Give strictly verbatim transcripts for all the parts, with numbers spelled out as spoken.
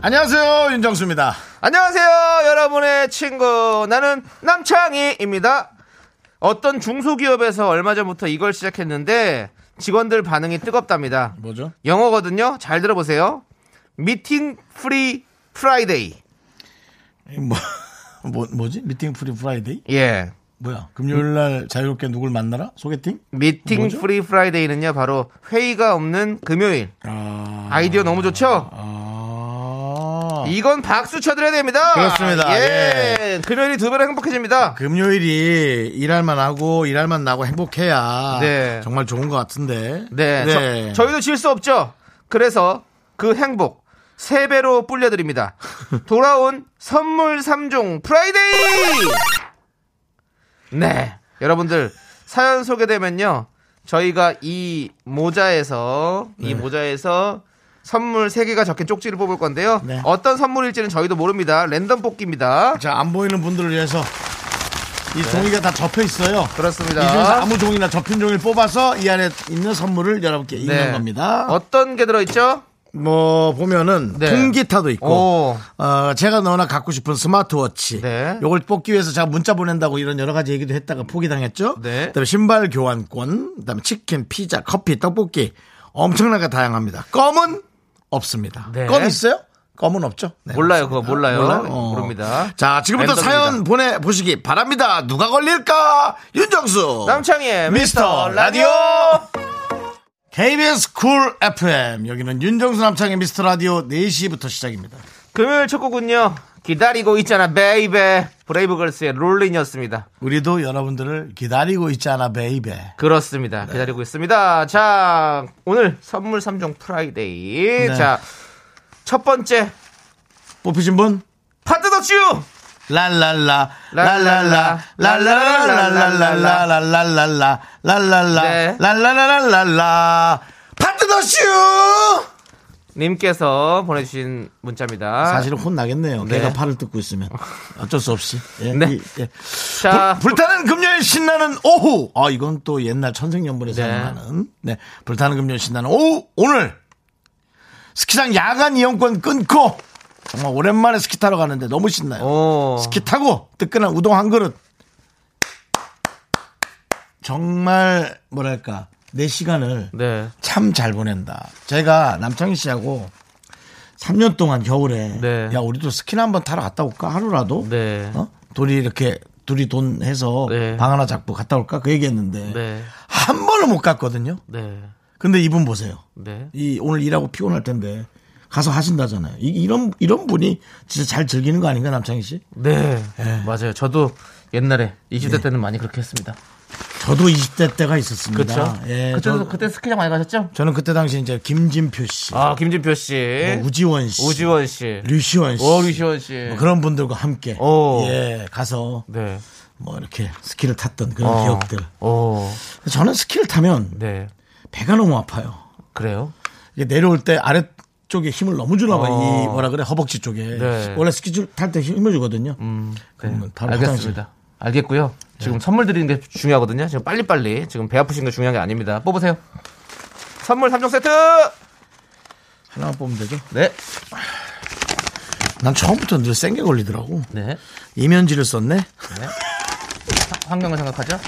안녕하세요, 윤정수입니다. 안녕하세요, 여러분의 친구. 나는 남창희입니다. 어떤 중소기업에서 얼마 전부터 이걸 시작했는데 직원들 반응이 뜨겁답니다. 뭐죠? 영어거든요. 잘 들어보세요. 미팅 프리 프라이데이. 뭐, 뭐 뭐지? 미팅 프리 프라이데이? 예. 뭐야? 금요일날 음. 자유롭게 누굴 만나라? 소개팅? 미팅 뭐죠? 프리 프라이데이는요, 바로 회의가 없는 금요일. 아... 아이디어 너무 좋죠? 아... 이건 박수 쳐드려야 됩니다. 그렇습니다. 예. 예. 금요일이 두 배로 행복해집니다. 금요일이 일할만 하고 일할만 나고 행복해야 네. 정말 좋은 것 같은데. 네. 네. 저, 저희도 질 수 없죠. 그래서 그 행복 세 배로 불려드립니다. 돌아온 선물 삼 종 프라이데이. 네. 여러분들 사연 소개되면요. 저희가 이 모자에서 네. 이 모자에서 선물 세 개가 적힌 쪽지를 뽑을 건데요. 네. 어떤 선물일지는 저희도 모릅니다. 랜덤 뽑기입니다. 자, 안 보이는 분들을 위해서 이 네. 종이가 다 접혀 있어요. 그렇습니다. 이 중에서 아무 종이나 접힌 종이를 뽑아서 이 안에 있는 선물을 여러분께 네. 읽는 겁니다. 어떤 게 들어있죠? 뭐 보면은 네. 통기타도 있고 어, 제가 너나 갖고 싶은 스마트워치 네. 요걸 뽑기 위해서 제가 문자 보낸다고 이런 여러 가지 얘기도 했다가 포기당했죠. 네. 그다음에 신발 교환권, 그다음에 치킨, 피자, 커피, 떡볶이 엄청나게 다양합니다. 껌은 없습니다. 네. 껌 있어요? 껌은 없죠? 네, 몰라요, 없습니다. 그거 몰라요. 몰라요? 어. 모릅니다. 자, 지금부터 랜덤입니다. 사연 보내보시기 바랍니다. 누가 걸릴까? 윤정수. 남창희의 미스터 라디오. 케이비에스 쿨 에프엠. 여기는 윤정수 남창희의 미스터 라디오 네 시부터 시작입니다. 금요일 첫 곡은요. 기다리고 있잖아, 베이베. 브레이브걸스의 롤린이었습니다. 우리도 여러분들을 기다리고 있잖아, 베이베. 그렇습니다. 네. 기다리고 있습니다. 자, 오늘 선물 삼 종 프라이데이. 네. 자, 첫 번째. 뽑히신 분? 파트너쥬! 랄랄라, 랄랄라, 랄랄라랄랄랄랄랄랄랄랄라, 랄랄라랄랄랄랄라, 파트너쥬! 님께서 보내주신 문자입니다. 사실은 혼나겠네요. 네. 내가 팔을 뜯고 있으면 어쩔 수 없이. 예, 네. 이, 예. 자, 불, 불타는 금요일 신나는 오후. 아, 이건 또 옛날 천생연분에 사용하는. 네. 네, 불타는 금요일 신나는 오후. 오늘 스키장 야간 이용권 끊고 정말 오랜만에 스키 타러 가는데 너무 신나요. 오. 스키 타고 뜨끈한 우동 한 그릇. 정말 뭐랄까. 내 시간을 네. 참 잘 보낸다. 제가 남창희 씨하고 삼 년 동안 겨울에 네. 야, 우리도 스키나 한번 타러 갔다 올까? 하루라도 네. 어? 둘이 이렇게 둘이 돈 해서 네. 방 하나 잡고 갔다 올까? 그 얘기했는데 네. 한 번을 못 갔거든요. 네. 근데 이분 보세요. 네. 이 오늘 일하고 피곤할 텐데 가서 하신다잖아요. 이, 이런 이런 분이 진짜 잘 즐기는 거 아닌가, 남창희 씨? 네, 네. 맞아요. 저도 옛날에 이십 대 네. 때는 많이 그렇게 했습니다. 저도 이십 대 때가 있었습니다. 그렇죠. 예, 그때도 저, 그때 스키장 많이 가셨죠? 저는 그때 당시 이제 김진표 씨, 아 김진표 씨, 뭐 우지원 씨, 우지원 씨, 류시원 씨, 오 류시원 씨, 뭐 그런 분들과 함께 오. 예 가서 네. 뭐 이렇게 스키를 탔던 그런 어. 기억들. 오. 저는 스키를 타면 네. 배가 너무 아파요. 그래요? 이게 내려올 때 아래 쪽에 힘을 너무 주나 봐요. 어. 이 뭐라 그래 허벅지 쪽에 네. 원래 스키줄 탈 때 힘을 주거든요. 음, 네. 그러면 바로 알겠습니다. 화장실. 알겠고요. 지금 네. 선물 드리는 게 중요하거든요. 지금 빨리빨리. 지금 배 아프신 거 중요한 게 아닙니다. 뽑으세요. 선물 삼 종 세트! 하나만 뽑으면 되죠? 네. 난 처음부터 늘 센 게 걸리더라고. 네. 이면지를 썼네? 네. 환경을 생각하죠?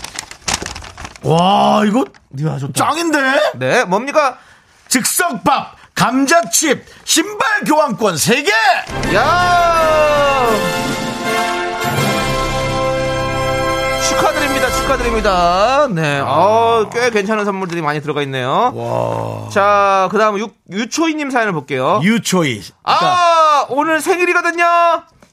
와, 이거 야, 짱인데? 네, 뭡니까? 즉석밥, 감자칩, 신발 교환권 세 개! 야! 축하드립니다. 축하드립니다. 네. 아, 꽤 괜찮은 선물들이 많이 들어가 있네요. 와. 자, 그 다음 유초이님 사연을 볼게요. 유초이. 그러니까. 아, 오늘 생일이거든요.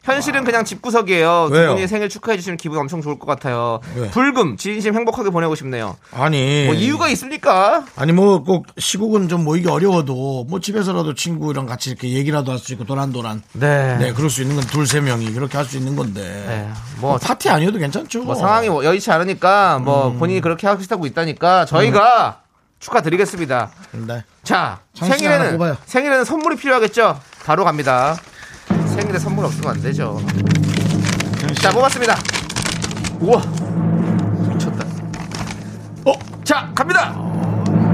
현실은 그냥 집구석이에요. 두 분이 생일 축하해 주시면 기분 엄청 좋을 것 같아요. 왜? 불금 진심 행복하게 보내고 싶네요. 아니 뭐 이유가 있습니까? 아니 뭐 꼭 시국은 좀 모이기 어려워도 뭐 집에서라도 친구랑 같이 이렇게 얘기라도 할 수 있고 도란도란. 네. 네, 그럴 수 있는 건 둘 세 명이 그렇게 할 수 있는 건데. 네. 뭐, 뭐 파티 아니어도 괜찮죠. 뭐 상황이 뭐 여의치 않으니까 뭐 음. 본인이 그렇게 하고 있다니까 저희가 음. 축하드리겠습니다. 네. 자, 생일에는 생일에는 선물이 필요하겠죠. 바로 갑니다. 생일에 선물 없으면 안 되죠. 자, 뽑았습니다. 우와, 미쳤다. 어, 자, 갑니다.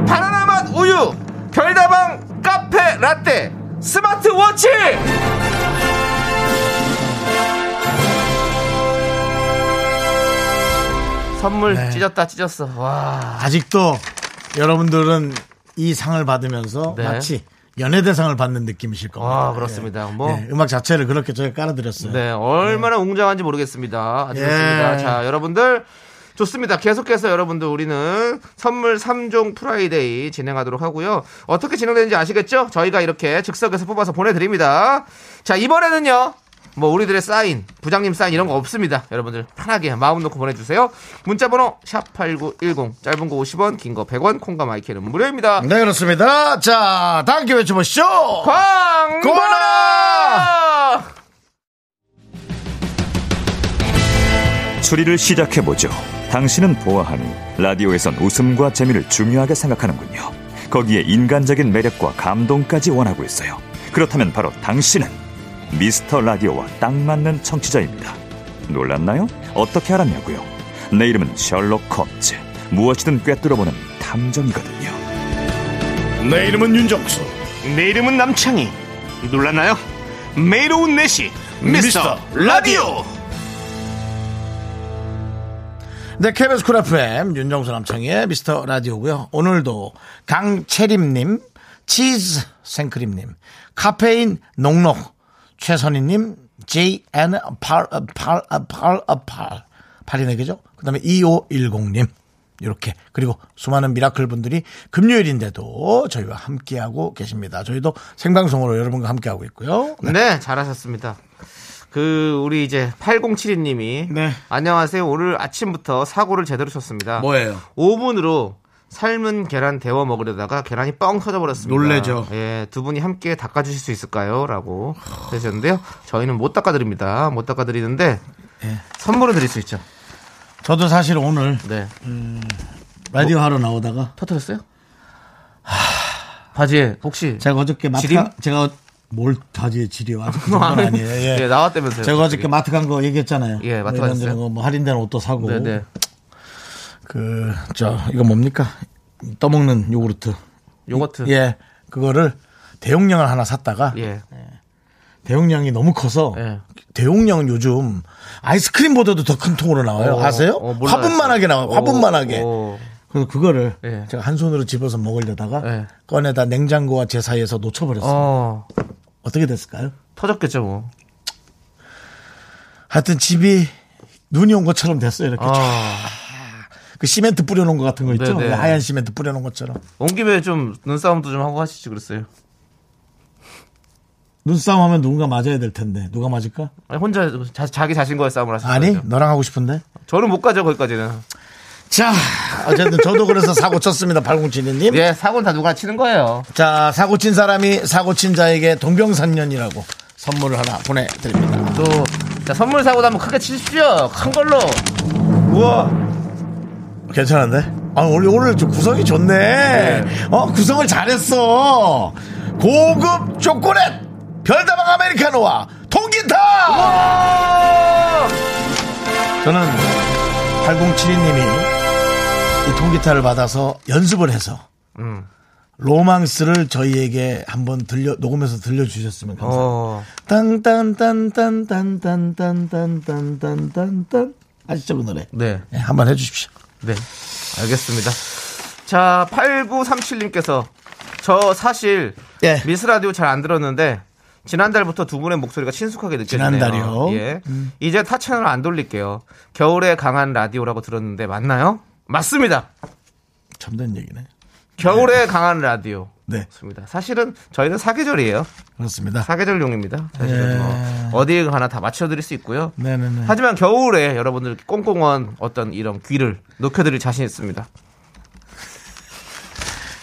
바나나 맛 우유, 별다방 카페 라떼, 스마트워치. 선물 네. 찢었다 찢었어. 와, 아직도 여러분들은 이 상을 받으면서 네. 마치 연예대상을 받는 느낌이실 겁니다. 아, 그렇습니다. 예. 뭐 예. 음악 자체를 그렇게 저희가 깔아드렸어요. 네, 얼마나 예. 웅장한지 모르겠습니다. 아주 예. 좋습니다. 자, 여러분들 좋습니다. 계속해서 여러분들 우리는 선물 삼 종 프라이데이 진행하도록 하고요. 어떻게 진행되는지 아시겠죠? 저희가 이렇게 즉석에서 뽑아서 보내드립니다. 자, 이번에는요. 뭐 우리들의 사인, 부장님 사인 이런 거 없습니다. 여러분들 편하게 마음 놓고 보내주세요. 문자번호 샵팔구일공, 짧은 거 오십 원, 긴 거 백 원, 콩과 마이크는 무료입니다. 네, 그렇습니다. 자, 다 함께 외쳐보시죠. 광고나 추리를 시작해보죠. 당신은 보아하니 라디오에선 웃음과 재미를 중요하게 생각하는군요. 거기에 인간적인 매력과 감동까지 원하고 있어요. 그렇다면 바로 당신은 미스터 라디오와 딱 맞는 청취자입니다. 놀랐나요? 어떻게 알았냐고요? 내 이름은 셜록 홈즈. 무엇이든 꿰뚫어보는 탐정이거든요. 내 이름은 윤정수. 내 이름은 남창희. 놀랐나요? 매일 오후 네 시 미스터 라디오. 네, 케이비에스 쿨 에프엠 윤정수 남창희의 미스터 라디오고요. 오늘도 강채림님, 치즈 생크림님, 카페인 농록 최선희님, 제이엔 팔팔팔팔 팔십사 개죠? 그 다음에 이오일공 님. 이렇게. 그리고 수많은 미라클 분들이 금요일인데도 저희와 함께하고 계십니다. 저희도 생방송으로 여러분과 함께하고 있고요. 네, 네, 잘하셨습니다. 그, 우리 이제 팔공칠이 님이. 네. 안녕하세요. 오늘 아침부터 사고를 제대로 쳤습니다. 뭐예요? 오븐으로 삶은 계란 데워 먹으려다가 계란이 뻥 터져버렸습니다. 놀래죠. 예, 두 분이 함께 닦아주실 수 있을까요? 라고 하셨는데요. 저희는 못 닦아드립니다. 못 닦아드리는데 예. 선물을 드릴 수 있죠. 저도 사실 오늘 네. 음, 라디오 뭐, 하러 나오다가 터뜨렸어요? 하... 바지에 혹시 제가 어저께 마트 지림? 제가 뭘 바지에 지리와 아니에요. 예. 예, 나왔다면서요. 제가 어저께 마트 간 거 얘기했잖아요. 예, 마트 갔어요. 뭐 할인된 옷도 사고. 네네. 그, 저, 이거 뭡니까? 떠먹는 요구르트. 요거트? 예. 그거를 대용량을 하나 샀다가. 예. 대용량이 너무 커서. 예. 대용량은 요즘 아이스크림보다도 더 큰 통으로 나와요. 오, 아세요? 어, 화분만하게 나와요. 화분만하게. 오, 오. 그래서 그거를 예. 제가 한 손으로 집어서 먹으려다가. 예. 꺼내다 냉장고와 제 사이에서 놓쳐버렸어요. 어. 어떻게 됐을까요? 터졌겠죠, 뭐. 하여튼 집이 눈이 온 것처럼 됐어요. 이렇게. 어. 그 시멘트 뿌려놓은 것 같은 거 있죠? 네네. 하얀 시멘트 뿌려놓은 것처럼. 온 김에 좀 눈싸움도 좀 하고 하시지 그랬어요. 눈싸움 하면 누군가 맞아야 될 텐데 누가 맞을까? 아니, 혼자 자, 자기 자신과의 싸움을 하시는 거죠. 아니 너랑 하고 싶은데? 저는 못 가죠 거기까지는. 자, 어쨌든 저도 그래서 사고 쳤습니다. 팔공칠이 님. 예, 사고는 다 누가 치는 거예요. 자, 사고 친 사람이 사고 친 자에게 동병상련이라고 선물을 하나 보내드립니다. 또 자, 선물 사고도 한번 크게 치십시오. 큰 걸로. 우와. 괜찮은데? 아, 오늘, 오늘 좀 구성이 좋네. 어, 구성을 잘했어. 고급 초콜릿! 별다방 아메리카노와 통기타! 저는 팔공칠이 님이 이 통기타를 받아서 연습을 해서 음. 로망스를 저희에게 한번 들려, 녹음해서 들려주셨으면 감사합니다. 딴딴딴딴딴딴딴딴딴딴딴딴. 아시죠, 그 노래? 네. 네, 한번 해주십시오. 네, 알겠습니다. 자, 팔구삼칠 님께서 저 사실 예. 미스라디오 잘 안 들었는데 지난달부터 두 분의 목소리가 친숙하게 느껴지네요. 지난달이요? 예. 음. 이제 타 채널 안 돌릴게요. 겨울에 강한 라디오라고 들었는데 맞나요? 맞습니다. 참된 얘기네. 겨울에 네. 강한 라디오. 네. 그렇습니다. 사실은 저희는 사계절이에요. 그렇습니다. 사계절용입니다. 사실은 네. 뭐 어디에 가나 다 맞춰드릴 수 있고요. 네네네. 하지만 겨울에 여러분들 꽁꽁한 어떤 이런 귀를 녹여드릴 자신 있습니다.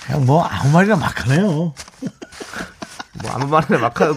그냥 뭐 아무 말이나 막 하네요. 뭐 아무 말이나 막 하고.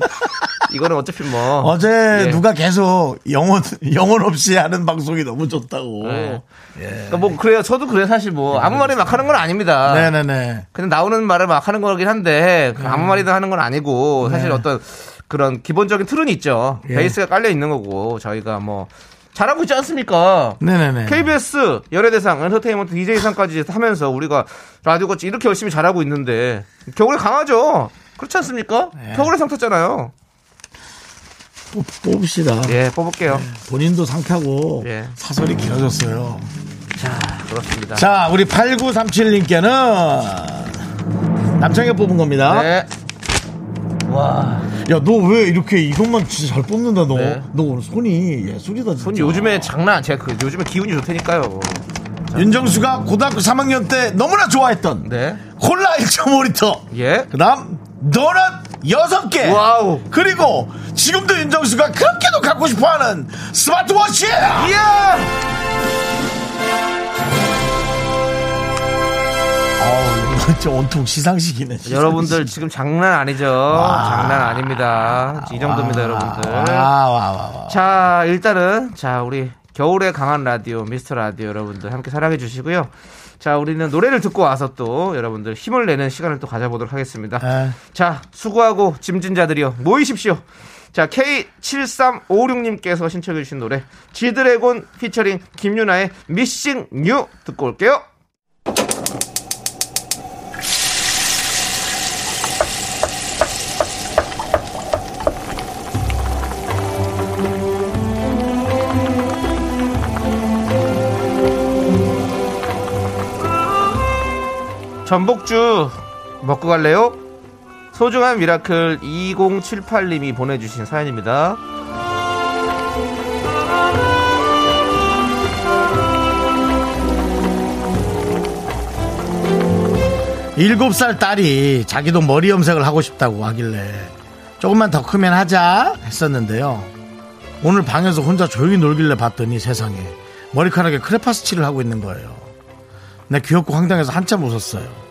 이거는 어차피 뭐 어제 예. 누가 계속 영혼 영혼 없이 하는 방송이 너무 좋다고. 네. 예. 그러니까 뭐 그래요. 저도 그래 사실 뭐 아무 말이 막 하는 건 아닙니다. 네네네. 그냥 나오는 말을 막 하는 거긴 한데 음. 아무 말이나 하는 건 아니고 사실 네. 어떤 그런 기본적인 틀은 있죠. 예. 베이스가 깔려 있는 거고 저희가 뭐 잘하고 있지 않습니까? 네네네. 케이비에스 열애대상, 엔터테인먼트 디제이상까지 하면서 우리가 라디오같이 이렇게 열심히 잘하고 있는데 겨울에 강하죠. 그렇지 않습니까? 예. 겨울에 상 탔잖아요. 뽑읍시다. 예, 뽑을게요. 예, 본인도 상타고 예. 사설이 길어졌어요. 자, 그렇습니다. 자, 우리 팔구삼칠님께는 남창이 뽑은 겁니다. 네. 와. 야, 너 왜 이렇게 이것만 진짜 잘 뽑는다, 너. 네. 너 오늘 손이 예술이다, 진짜. 손이 요즘에 장난, 제가 그, 요즘에 기운이 좋다니까요. 자. 윤정수가 고등학교 삼 학년 때 너무나 좋아했던. 네. 콜라 일 점 오 리터. 예. 그 다음, 도넛 여섯 개. 와우. 그리고 지금도 윤정수가 그렇게도 갖고 싶어하는 스마트워치. 예. 아우, 진짜 온통 시상식이네. 시상식. 여러분들 지금 장난 아니죠? 와. 장난 아닙니다. 이 정도입니다, 와. 여러분들. 와, 와, 와, 와. 자, 일단은 자 우리 겨울에 강한 라디오 미스터 라디오 여러분들 함께 사랑해 주시고요. 자, 우리는 노래를 듣고 와서 또 여러분들 힘을 내는 시간을 또 가져보도록 하겠습니다. 에이. 자, 수고하고 짐진자들이여 모이십시오. 자, 케이 칠삼오육님께서 신청해 주신 노래 지드래곤 피처링 김유나의 미싱 유 듣고 올게요. 전복주 먹고 갈래요? 소중한 미라클 이공칠팔님이 보내주신 사연입니다. 일곱 살 딸이 자기도 머리 염색을 하고 싶다고 하길래 조금만 더 크면 하자 했었는데요. 오늘 방에서 혼자 조용히 놀길래 봤더니 세상에 머리카락에 크레파스 칠을 하고 있는 거예요. 나 귀엽고 황당해서 한참 웃었어요.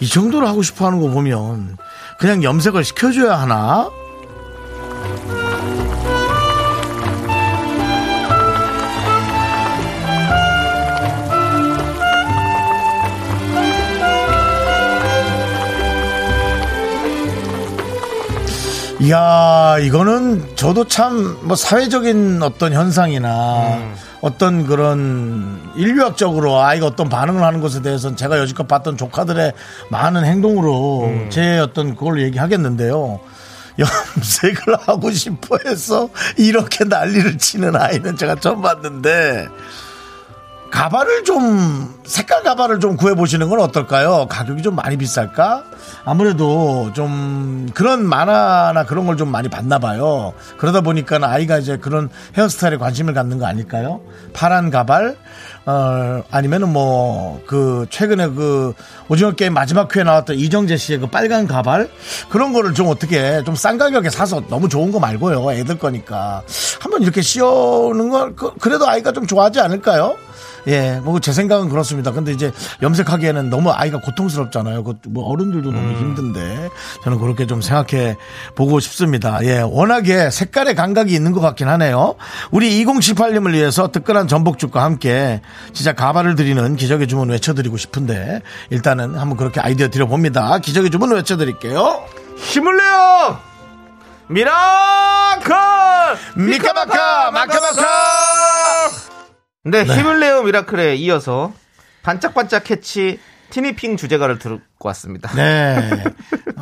이 정도로 하고 싶어하는 거 보면 그냥 염색을 시켜줘야 하나? 이야, 이거는 저도 참 뭐 사회적인 어떤 현상이나 음. 어떤 그런 인류학적으로 아이가 어떤 반응을 하는 것에 대해서는 제가 여지껏 봤던 조카들의 많은 행동으로 음. 제 어떤 그걸로 얘기하겠는데요. 염색을 하고 싶어 해서 이렇게 난리를 치는 아이는 제가 처음 봤는데 가발을 좀 색깔 가발을 좀 구해보시는 건 어떨까요? 가격이 좀 많이 비쌀까? 아무래도 좀 그런 만화나 그런 걸 좀 많이 봤나 봐요. 그러다 보니까 아이가 이제 그런 헤어스타일에 관심을 갖는 거 아닐까요? 파란 가발 어, 아니면은 뭐 그 최근에 그 오징어 게임 마지막 회에 나왔던 이정재 씨의 그 빨간 가발 그런 거를 좀 어떻게 좀 싼 가격에 사서 너무 좋은 거 말고요. 애들 거니까 한번 이렇게 씌우는 걸 그래도 아이가 좀 좋아하지 않을까요? 예, 뭐 제 생각은 그렇습니다. 근데 이제 염색하기에는 너무 아이가 고통스럽잖아요. 그 뭐 어른들도 너무 음. 힘든데 저는 그렇게 좀 생각해 보고 싶습니다. 예, 워낙에 색깔의 감각이 있는 것 같긴 하네요. 우리 이공칠팔님을 위해서 뜨끈한 전복죽과 함께 진짜 가발을 드리는 기적의 주문 외쳐드리고 싶은데 일단은 한번 그렇게 아이디어 드려봅니다. 기적의 주문 외쳐드릴게요. 힘을 내요! 미라클! 미카마카! 마카마카! 네, 네. 힘을 내요 미라클에 이어서 반짝반짝 캐치 티니핑 주제가를 듣고 왔습니다. 네.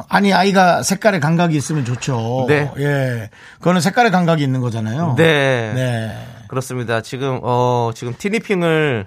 아니 아이가 색깔의 감각이 있으면 좋죠. 네. 예. 그거는 색깔의 감각이 있는 거잖아요. 네. 네. 그렇습니다. 지금 어 지금 티니핑을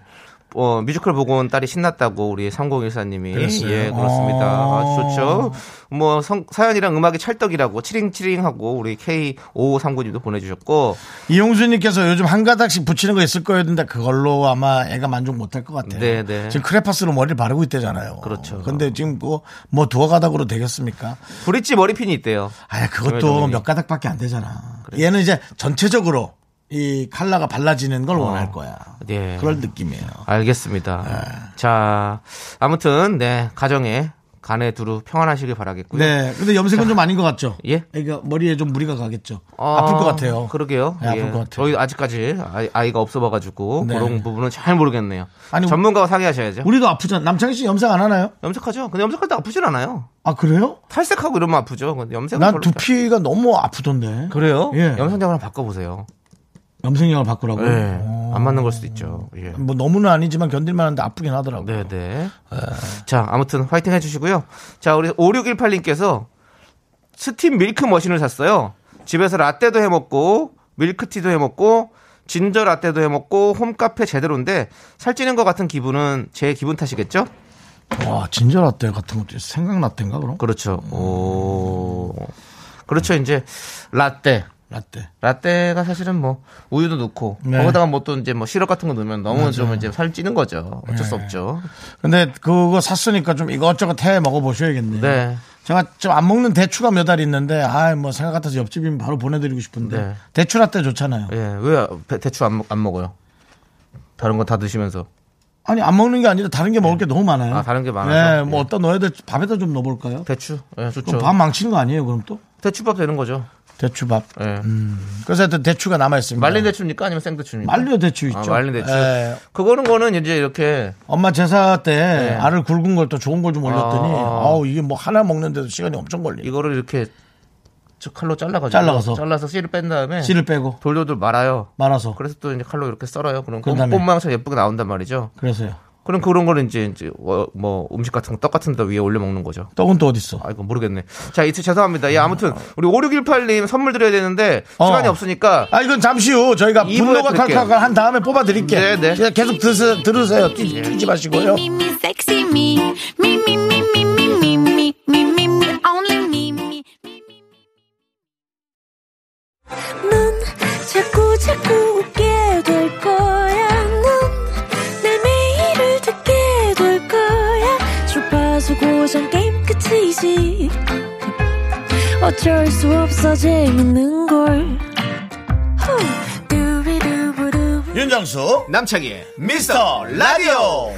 어, 뮤지컬 보고 온 딸이 신났다고 우리 삼공일사님이. 그랬어요? 예, 그렇습니다. 아, 아주 좋죠. 뭐 성, 사연이랑 음악이 찰떡이라고 치링치링하고 우리 케이 오오삼구님도 보내주셨고, 이용수님께서 요즘 한 가닥씩 붙이는 거 있을 거예요. 근데 그걸로 아마 애가 만족 못할 것 같아요. 네네. 지금 크레파스로 머리를 바르고 있대잖아요. 그렇죠. 근데 지금 뭐, 뭐 두어 가닥으로 되겠습니까? 브릿지 머리핀이 있대요. 아, 그것도 몇 가닥밖에 안 되잖아. 그래. 얘는 이제 전체적으로 이 칼라가 발라지는 걸 어, 원할 거야. 예. 그런 느낌이에요. 알겠습니다. 예. 자, 아무튼, 네, 가정에, 간에 두루 평안하시길 바라겠고요. 네. 근데 염색은 자, 좀 아닌 것 같죠? 예. 그러니까 머리에 좀 무리가 가겠죠. 어, 아플 것 같아요. 그러게요. 네, 아플 예. 것 같아요. 저희 아직까지 아이, 아이가 없어봐가지고 네. 그런 부분은 잘 모르겠네요. 아니, 전문가와 상의하셔야죠. 우리도 아프잖아요. 남창희 씨 염색 안 하나요? 염색하죠. 근데 염색할 때 아프진 않아요. 아, 그래요? 탈색하고 이러면 아프죠. 근데 염색은 난 두피가 잘... 너무 아프던데. 그래요? 예. 염색약을 한번 바꿔보세요. 염색약을 바꾸라고? 네. 오. 안 맞는 걸 수도 있죠. 예. 뭐 너무는 아니지만 견딜만 한데 아프긴 하더라고요. 네네. 에. 자, 아무튼 화이팅 해주시고요. 자, 우리 오육일팔님께서 스팀 밀크 머신을 샀어요. 집에서 라떼도 해먹고 밀크티도 해먹고 진저 라떼도 해먹고 홈카페 제대로인데 살찌는 것 같은 기분은 제 기분 탓이겠죠? 와, 진저 라떼 같은 것도 생강라떼인가 그럼? 그렇죠. 오. 그렇죠. 이제 라떼. 라떼. 라떼가 사실은 뭐 우유도 넣고 네. 거기다가 뭐 또 이제 뭐 시럽 같은 거 넣으면 너무 맞아요. 좀 이제 살 찌는 거죠. 어쩔 네. 수 없죠. 근데 그거 샀으니까 좀 이것저것 해 먹어 보셔야겠네요. 네. 제가 좀 안 먹는 대추가 몇 알 있는데 아, 뭐 생각 같아서 옆집이면 바로 보내드리고 싶은데 네. 대추 라떼 좋잖아요. 예. 네. 왜 대추 안, 안 먹어요? 다른 거 다 드시면서. 아니 안 먹는 게 아니라 다른 게 먹을 네. 게 너무 많아요. 아, 다른 게 많아요. 네, 뭐 네. 어디다 넣어야 될지 밥에다 좀 넣어볼까요? 대추. 네, 좋죠. 밥 망치는 거 아니에요? 그럼 또? 대추밥 되는 거죠. 대추밥. 예. 음. 그래서 하여튼 대추가 남아있습니다. 말린 대추입니까? 아니면 생대추입니까? 말린 대추 있죠. 아, 말린 대추. 예. 그거는 거는 이제 이렇게. 엄마 제사 때 예. 알을 굵은 걸 또 좋은 걸 좀 올렸더니, 아. 아우, 이게 뭐 하나 먹는데도 시간이 엄청 걸려. 이거를 이렇게 저 칼로 잘라가지고. 잘라서. 잘라서 씨를 뺀 다음에. 씨를 빼고. 돌돌돌 말아요. 말아서. 그래서 또 이제 칼로 이렇게 썰어요. 그럼 꽃망처럼 예쁘게 나온단 말이죠. 그래서요. 그럼 그런 걸 이제, 이제, 뭐, 음식 같은 거, 떡 같은 데 위에 올려 먹는 거죠. 떡은 또 어딨어? 아, 이거 모르겠네. 자, 이제 죄송합니다. 예, 아무튼, 우리 오육일팔님 선물 드려야 되는데, 어. 시간이 없으니까. 아, 이건 잠시 후 저희가 분노가 칼칼칼 한 다음에 뽑아드릴게요. 네, 네. 계속 드세, 들으세요. 뛰, 뛰지 마시고요. 넌 자꾸, 자꾸 웃게 될 거야. 고전 게임 끝이지 어쩔 수 없어 재밌는걸. 윤정수 남창희 미스터 라디오.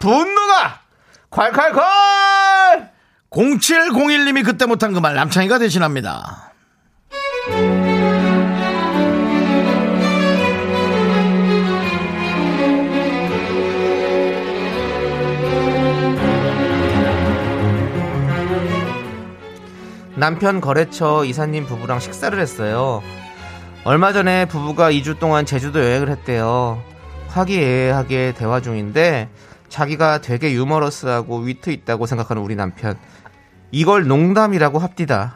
분노가 콸콸콸! 공칠공일님이 그때 못한 그 말 남창이가 대신합니다. 남편 거래처 이사님 부부랑 식사를 했어요. 얼마 전에 부부가 이 주 동안 제주도 여행을 했대요. 화기애애하게 대화 중인데 자기가 되게 유머러스하고 위트 있다고 생각하는 우리 남편, 이걸 농담이라고 합디다.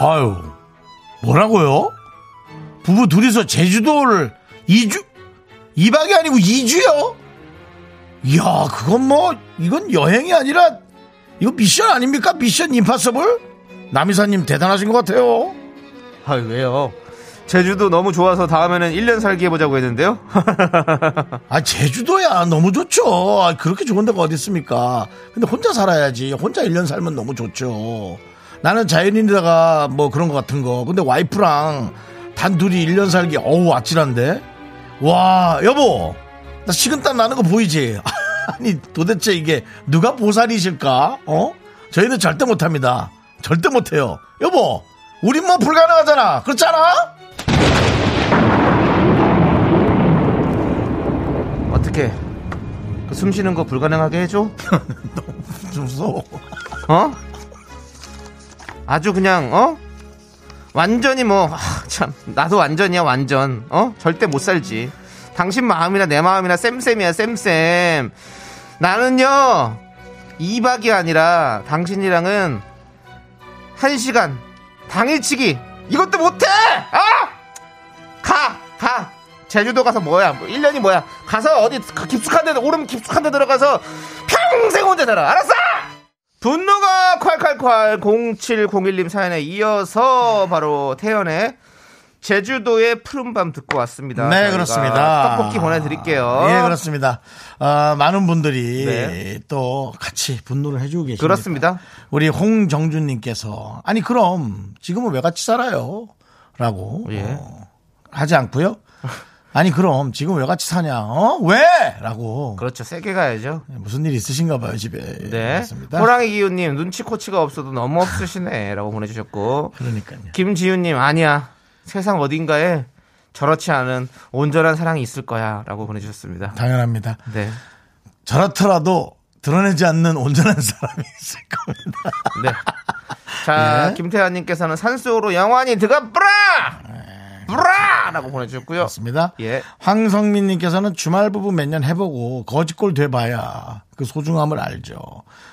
아유, 뭐라고요? 부부 둘이서 제주도를 이 주 이 박이 아니고 이 주요? 이야, 그건 뭐 이건 여행이 아니라 이거 미션 아닙니까? 미션 임파서블? 남이사님 대단하신 것 같아요. 아, 왜요? 제주도 너무 좋아서 다음에는 일 년 살기 해보자고 했는데요. 아, 제주도야 너무 좋죠. 아, 그렇게 좋은 데가 어디 있습니까? 근데 혼자 살아야지. 혼자 일 년 살면 너무 좋죠. 나는 자연인이다가 뭐 그런 것 같은 거. 근데 와이프랑 단둘이 일 년 살기 어우 아찔한데. 와, 여보, 나 식은땀 나는 거 보이지? 아니, 도대체 이게 누가 보살이실까? 어? 저희는 절대 못합니다. 절대 못해요. 여보, 우린 뭐 불가능하잖아. 그렇지 않아? 어떻게 그 숨 쉬는 거 불가능하게 해줘? 너무 무서워. 어? 아주 그냥 어? 완전히 뭐 참 나도 완전이야 완전. 어? 절대 못 살지. 당신 마음이나 내 마음이나 쌤쌤이야 쌤쌤. 나는요 이 박이 아니라 당신이랑은 한 시간 당일치기 이것도 못해! 아! 가! 가! 제주도 가서 뭐야 뭐 일 년이 뭐야. 가서 어디 깊숙한 데 오름 깊숙한 데 들어가서 평생 혼자 살아. 알았어? 분노가 콸콸콸 공칠공일 님 사연에 이어서 바로 태연의 제주도의 푸른밤 듣고 왔습니다. 네, 그렇습니다. 떡볶이 보내드릴게요. 예, 그렇습니다. 어, 많은 분들이 네. 또 같이 분노를 해주고 계십니다. 그렇습니다. 우리 홍정준님께서 아니 그럼 지금은 왜 같이 살아요? 라고 예. 어, 하지 않고요. 아니 그럼 지금 왜 같이 사냐? 어? 왜? 라고. 그렇죠. 세게 가야죠. 무슨 일 있으신가 봐요 집에. 네. 맞습니다. 호랑이 기우님 눈치 코치가 없어도 너무 없으시네 라고 보내주셨고. 그러니까요. 김지우님 아니야. 세상 어딘가에 저렇지 않은 온전한 사랑이 있을 거야 라고 보내주셨습니다. 당연합니다. 네. 저렇더라도 드러내지 않는 온전한 사람이 있을 겁니다. 네. 자 네. 김태환님께서는 산속으로 영원히 들어가 뿌라 네. 뿌라 라고 보내주셨고요. 맞습니다. 예. 황성민님께서는 주말 부부 몇 년 해보고 거지꼴 돼봐야 그 소중함을 알죠.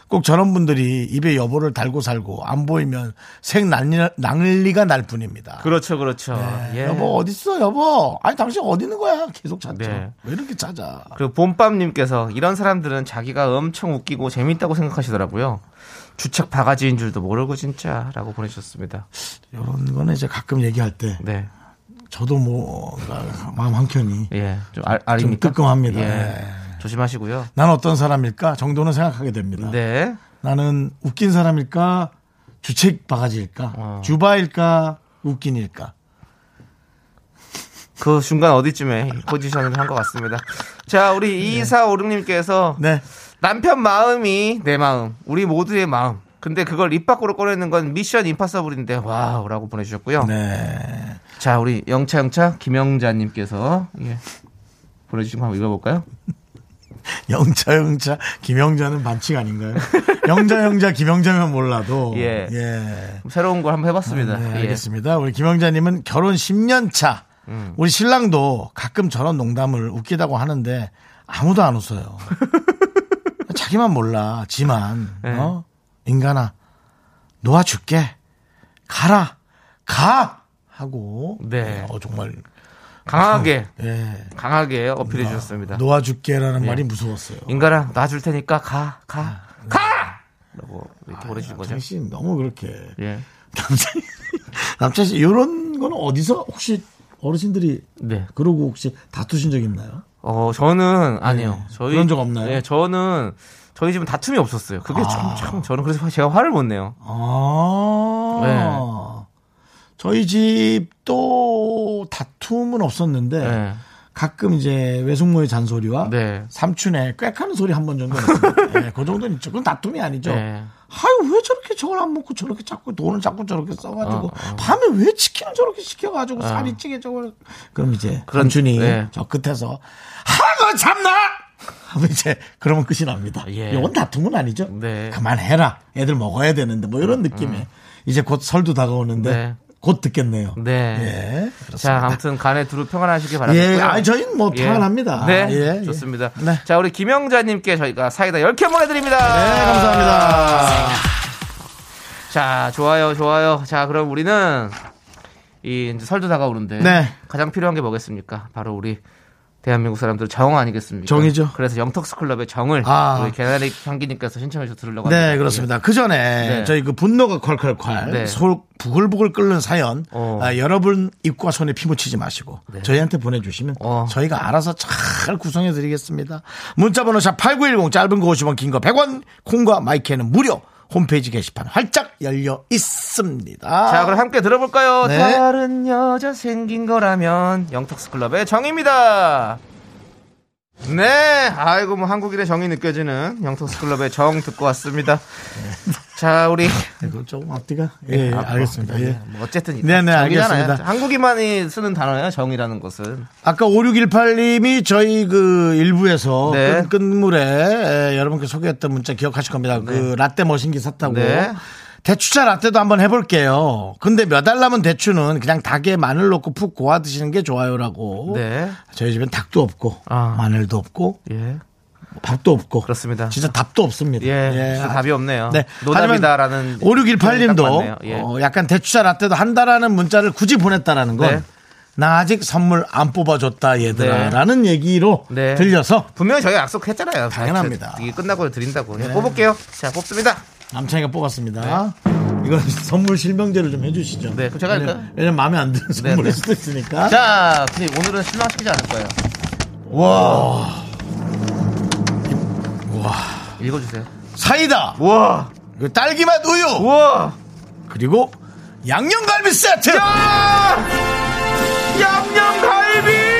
꼭 저런 분들이 입에 여보를 달고 살고 안 보이면 생 난리, 난리가 날 뿐입니다. 그렇죠, 그렇죠. 네, 예. 여보 어딨어 여보. 아니 당신 어디 있는 거야. 계속 찾죠. 네. 왜 이렇게 찾아. 그리고 봄밤님께서 이런 사람들은 자기가 엄청 웃기고 재밌다고 생각하시더라고요. 주책 바가지인 줄도 모르고 진짜 라고 보내주셨습니다. 이런 거는 이제 가끔 얘기할 때 네. 저도 뭐 마음 한켠이 예, 좀, 알, 좀 뜨끔합니다. 예. 예. 조심하시고요. 난 어떤 사람일까 정도는 생각하게 됩니다. 네. 나는 웃긴 사람일까 주책 바가지일까 어. 주바일까 웃긴일까. 그 중간 어디쯤에 포지션을 한 것 같습니다. 자 우리 네. 이사오륙님께서 네. 남편 마음이 내 마음 우리 모두의 마음 근데 그걸 입 밖으로 꺼내는 건 미션 임파서블인데 와우 라고 보내주셨고요. 네. 자 우리 영차영차 김영자님께서 예. 보내주신 거 한번 읽어볼까요? 영자 영자 김영자는 반칙 아닌가요? 영자 영자 김영자면 몰라도 예, 예. 새로운 걸 한번 해봤습니다. 아, 네, 알겠습니다. 예. 우리 김영자님은 결혼 십 년 차 음. 우리 신랑도 가끔 저런 농담을 웃기다고 하는데 아무도 안 웃어요. 자기만 몰라 지만 네. 어? 인간아 놓아줄게 가라 가 하고 네. 어, 정말 강하게, 네. 강하게 어필해 나, 주셨습니다. 놓아줄게라는 네. 말이 무서웠어요. 인간아, 놔줄 테니까 가, 가, 아, 가! 네. 라고 이렇게 아, 보내주신 거죠. 남창희 씨 너무 그렇게. 예. 남창희, 남창희 씨, 이런 거는 어디서 혹시 어르신들이 네. 그러고 혹시 다투신 적 있나요? 어, 저는 아니요. 네. 저희, 그런 적 없나요? 네, 저는 저희 집은 다툼이 없었어요. 그게 아. 참, 참, 저는 그래서 제가 화를 못 내요. 아. 네. 저희 집도 다툼은 없었는데 네. 가끔 이제 외숙모의 잔소리와 네. 삼촌의 꽥하는 소리 한 번 정도 났습니다. 네, 그 정도는 있죠. 그건 다툼이 아니죠. 네. 아유 왜 저렇게 저걸 안 먹고 저렇게 자꾸 돈을 자꾸 저렇게 써가지고 어, 어. 밤에 왜 치킨을 저렇게 시켜가지고 어. 살이 찌게 저걸 그럼 이제 삼촌이 네. 저 끝에서 하고 참나 하면 이제 그러면 끝이 납니다. 예. 이건 다툼은 아니죠. 네. 그만해라. 애들 먹어야 되는데 뭐 이런 음, 느낌에. 음. 이제 곧 설도 다가오는데 네. 곧 듣겠네요. 네. 예, 자, 아무튼 간에 두루 평안하시길 바랍니다. 예, 아니, 저희는 뭐 평안합니다. 예. 네. 예, 좋습니다. 예. 네. 자, 우리 김영자님께 저희가 사이다 열 캔 보내드립니다. 네, 감사합니다. 자, 좋아요, 좋아요. 자, 그럼 우리는 이 이제 설도 다가오는데 네. 가장 필요한 게 뭐겠습니까? 바로 우리 대한민국 사람들 정 아니겠습니까? 정이죠. 그래서 영턱스클럽의 정을 아. 우리 개나리 향기님께서 신청해서 들으려고 합니다. 네, 그렇습니다. 그 전에 네. 저희 그 분노가 콸콸콸 네. 솔 부글부글 끓는 사연 어. 아, 여러분 입과 손에 피 묻히지 마시고 네. 저희한테 보내주시면 어. 저희가 알아서 잘 구성해드리겠습니다. 문자번호 샵 팔구일공 짧은 거 오십 원 긴 거 백 원 콩과 마이크는 무료 홈페이지 게시판 활짝 열려 있습니다. 자, 그럼 함께 들어볼까요? 네. 다른 여자 생긴 거라면 영턱스클럽의 정입니다. 네, 아이고 뭐 한국인의 정이 느껴지는 영턱스클럽의 정 듣고 왔습니다. 네. 자, 우리. 이거 조금 앞뒤가? 예, 예 아, 알겠습니다. 예. 뭐 어쨌든. 네네, 정이잖아요. 알겠습니다. 한국인만이 쓰는 단어예요, 정이라는 것은. 아까 오육일팔 님이 저희 그 일부에서 네. 끝, 끝물에 예, 여러분께 소개했던 문자 기억하실 겁니다. 네. 그 라떼 머신기 샀다고. 네. 대추차 라떼도 한번 해볼게요. 근데 몇 알 남은 대추는 그냥 닭에 마늘 넣고 푹 고아 드시는 게 좋아요라고. 네. 저희 집엔 닭도 없고, 아. 마늘도 없고. 예. 밥도 없고. 그렇습니다. 진짜 답도 없습니다. 예. 예. 진짜 답이 없네요. 네. 노답이다라는. 오육일팔 님도 예. 어, 약간 대추차 라떼도 한다라는 문자를 굳이 보냈다라는 건. 네. 나 아직 선물 안 뽑아줬다 얘들아 네. 라는 얘기로 네. 들려서. 분명히 저희가 약속했잖아요. 당연합니다. 이게 끝나고 드린다고. 네. 뽑을게요. 자, 뽑습니다. 남창이가 뽑았습니다. 네. 이건 선물 실명제를 좀 해주시죠. 네, 그럼 제가 할까요? 왜냐면 마음에 안 드는 선물일 네, 네. 수도 있으니까. 자, 근데 오늘은 실망시키지 않을 거예요. 와, 와, 읽어주세요. 사이다. 와, 딸기맛 우유. 와, 그리고 양념갈비 세트. 야, 양념갈비.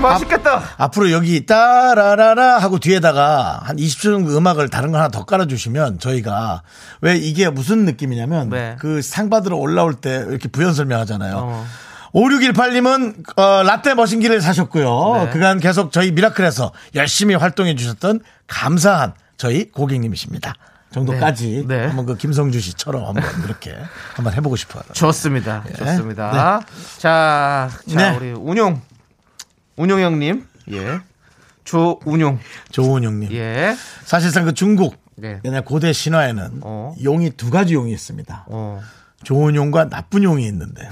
맛있겠다. 아, 앞으로 여기 따라라라 하고 뒤에다가 한 이십 초 정도 음악을 다른 거 하나 더 깔아주시면 저희가 왜 이게 무슨 느낌이냐면 네. 그 상 받으러 올라올 때 이렇게 부연 설명하잖아요. 어. 오육일팔 님은 어, 라떼 머신기를 사셨고요. 네. 그간 계속 저희 미라클에서 열심히 활동해 주셨던 감사한 저희 고객님이십니다. 정도까지 네. 네. 한번 그 김성주 씨처럼 한번 그렇게 한번 해보고 싶어요. 좋습니다. 네. 좋습니다. 네. 자, 자 네. 우리 운용. 운용 형님, 예, 조운용, 조운용님, 예, 사실상 그 중국 예. 옛날 고대 신화에는 어. 용이 두 가지 용이 있습니다. 어. 좋은 용과 나쁜 용이 있는데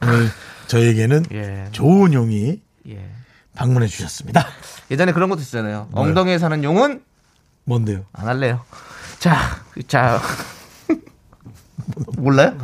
오늘 저에게는 예. 좋은 용이 예. 방문해 주셨습니다. 예전에 그런 것도 있잖아요. 뭘. 엉덩이에 사는 용은 뭔데요? 안 할래요. 자, 자. 몰라요?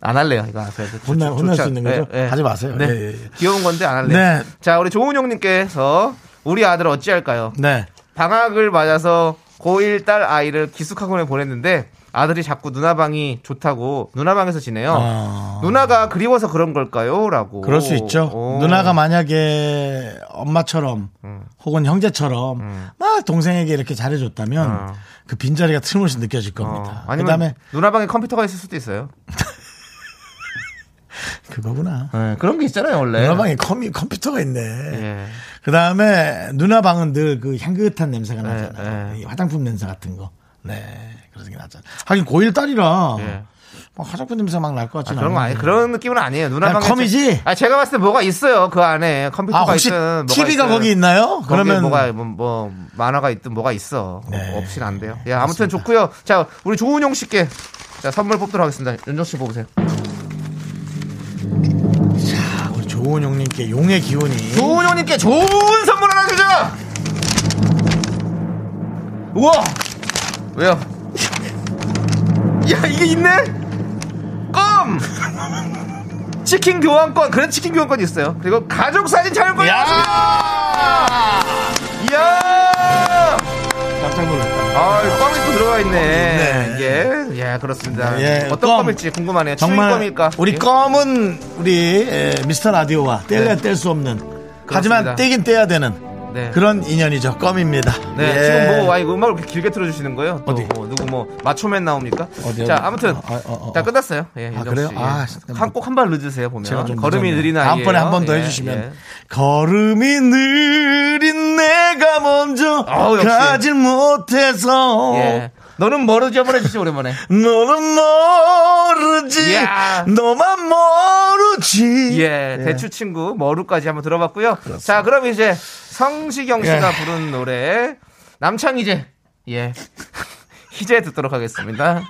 안 할래요. 이거 앞에 혼나 혼날 수 있는 거죠? 네, 네. 하지 마세요. 네. 네. 귀여운 건데 안 할래요. 네. 자, 우리 조은용님께서 우리 아들 어찌할까요? 네. 방학을 맞아서 고일 딸 아이를 기숙학원에 보냈는데 아들이 자꾸 누나 방이 좋다고 누나 방에서 지내요. 어... 누나가 그리워서 그런 걸까요?라고. 그럴 수 있죠. 오. 누나가 만약에 엄마처럼 음. 혹은 형제처럼 음. 막 동생에게 이렇게 잘해줬다면 어. 그 빈자리가 틀림없이 느껴질 겁니다. 어. 아니면 그다음에 누나 방에 컴퓨터가 있을 수도 있어요. 그거구나. 네, 그런 게 있잖아요 원래. 누나 방에 컴, 컴퓨터가 있네. 예. 그다음에 누나 방은 늘 그 향긋한 냄새가 나잖아요. 예, 예. 화장품 냄새 같은 거. 네. 그런 게 낫잖아. 하긴 고일 딸이라 예. 막 화장품 냄새 막 날 것 같지는. 아, 그런 거 아니 그런 느낌은 아니에요. 누나 방에 컴이지. 아 제가 봤을 때 뭐가 있어요 그 안에 컴퓨터가 아, 있든 티비가 뭐가 거기 있나요? 그러면 뭐가 뭐, 뭐 만화가 있든 뭐가 있어. 네. 뭐, 없이는 안 돼요. 예, 아무튼 맞습니다. 좋고요. 자 우리 조은용 씨께 자 선물 뽑도록 하겠습니다. 윤정 씨 뽑으세요. 자 우리 조은용님께 용의 기운이. 조은용님께 좋은 선물 하나 주자. 우와 왜요? 야 이게 있네? 껌! 치킨 교환권 그래 치킨 교환권이 있어요. 그리고 가족 사진 촬영권이 있습니다. 이야 깜짝 놀랐다. 아 껌이 또 들어가 있네. 네. 예, 예 그렇습니다. 예, 어떤 껌. 껌일지 궁금하네요. 정말 껌일까? 우리 예? 껌은 우리 예, 미스터 라디오와 뗄래야 뗄 수 없는 그렇습니다. 하지만 떼긴 떼야 되는 네. 그런 인연이죠. 껌입니다. 네. 예. 지금 뭐, 와, 이거 음악을 이렇게 길게 틀어주시는 거예요? 또 어디? 뭐, 누구 뭐, 마초맨 나옵니까? 어디, 자, 아무튼. 어, 어, 어, 어. 다 끝났어요. 예, 아, 그래요? 예. 아, 꼭 한 발 늦으세요, 보면. 걸음이 느린 아이. 다음번에 한 번 더 예, 해주시면. 예. 걸음이 느린 내가 먼저 아우, 가질 못해서. 예. 너는 모르지 한번 해주시죠 오랜만에. 너는 모르지 야. 너만 모르지 예, 예. 대추친구 모르까지 한번 들어봤고요. 그렇습니다. 자 그럼 이제 성시경씨가 예. 부른 노래 남창희제 예 희제 듣도록 하겠습니다.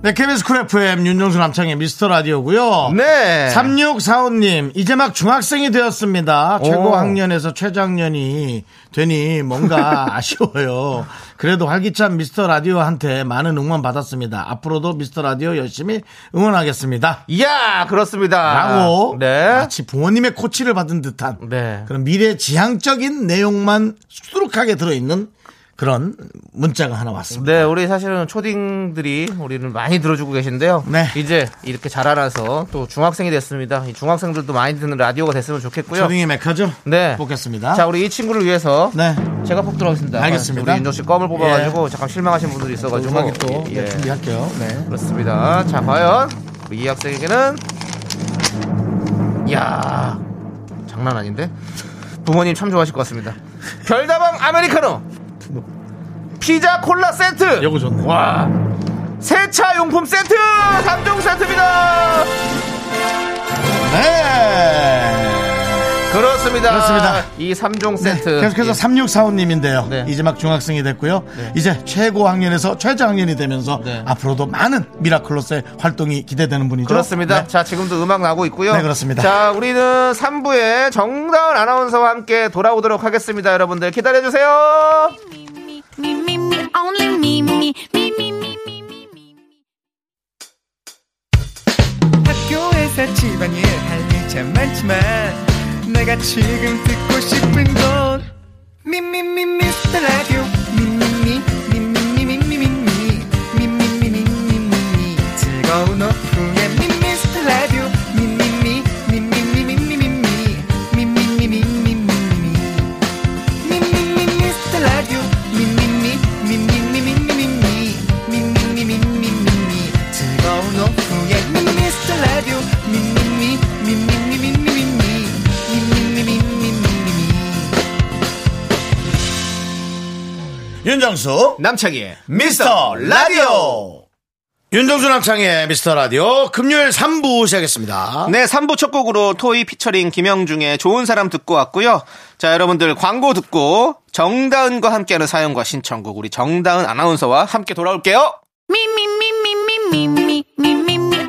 네, 케이비에스 쿨 에프엠 윤정수 남창의 미스터 라디오고요. 네. 삼육사오 님, 이제 막 중학생이 되었습니다. 오. 최고 학년에서 최저학년이 되니 뭔가 아쉬워요. 그래도 활기찬 미스터 라디오한테 많은 응원 받았습니다. 앞으로도 미스터 라디오 열심히 응원하겠습니다. 이야, 그렇습니다. 라고 네. 마치 부모님의 코치를 받은 듯한 네. 그런 미래 지향적인 내용만 수두룩하게 들어있는 그런 문자가 하나 왔습니다. 네, 우리 사실은 초딩들이 우리를 많이 들어주고 계신데요. 네. 이제 이렇게 자라나서 또 중학생이 됐습니다. 이 중학생들도 많이 듣는 라디오가 됐으면 좋겠고요. 초딩의 메카죠? 네. 뽑겠습니다. 자, 우리 이 친구를 위해서 네. 제가 뽑도록 하겠습니다. 알겠습니다. 우리 윤정 씨 껌을 뽑아가지고 예. 잠깐 실망하신 분들이 있어가지고. 음악이 또 예. 네, 준비할게요. 네. 그렇습니다. 자, 과연 우리 이 학생에게는 이야, 장난 아닌데? 부모님 참 좋아하실 것 같습니다. 별다방 아메리카노! 피자 콜라 세트 요거 좋네. 와, 세차 용품 세트 삼 종 세트입니다. 네, 그렇습니다. 그렇습니다. 이 삼 종 세트 네, 계속해서 예. 삼육사오 님인데요 네. 이제 막 중학생이 됐고요. 네. 이제 최고 학년에서 최저학년이 되면서 네. 앞으로도 많은 미라클로스의 활동이 기대되는 분이죠. 그렇습니다. 네. 자, 지금도 음악 나오고 있고요. 네, 그렇습니다. 자, 우리는 삼 부에 정다은 아나운서와 함께 돌아오도록 하겠습니다. 여러분들 기다려주세요. Me, me, me, only me, me, me, me, me, me, me. 학교에서 집안일 할 일 참 많지만 내가 지금 듣고 싶은 건 Me, me, me, 미스터 라디오 Me, me, me, me, me, me, me, me, me Me, me, me, me, me, me, me 즐거운 오픈에 Me, 미스터 라디오 Me, me, me, me, me, me, me, me, me Me, me, me, me, me, me, me Me, me, me, 미스터 라디오 윤정수 남창희의 미스터 라디오. 윤정수 남창희의 미스터 라디오 금요일 삼 부 시작했습니다. 네, 삼 부 첫 곡으로 토이 피처링 김영중의 좋은 사람 듣고 왔고요. 자, 여러분들 광고 듣고 정다은과 함께하는 사연과 신청곡 우리 정다은 아나운서와 함께 돌아올게요. 미미미미미미미미미미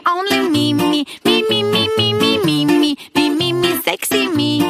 only 미미미미미미미미미미 섹시 미미미.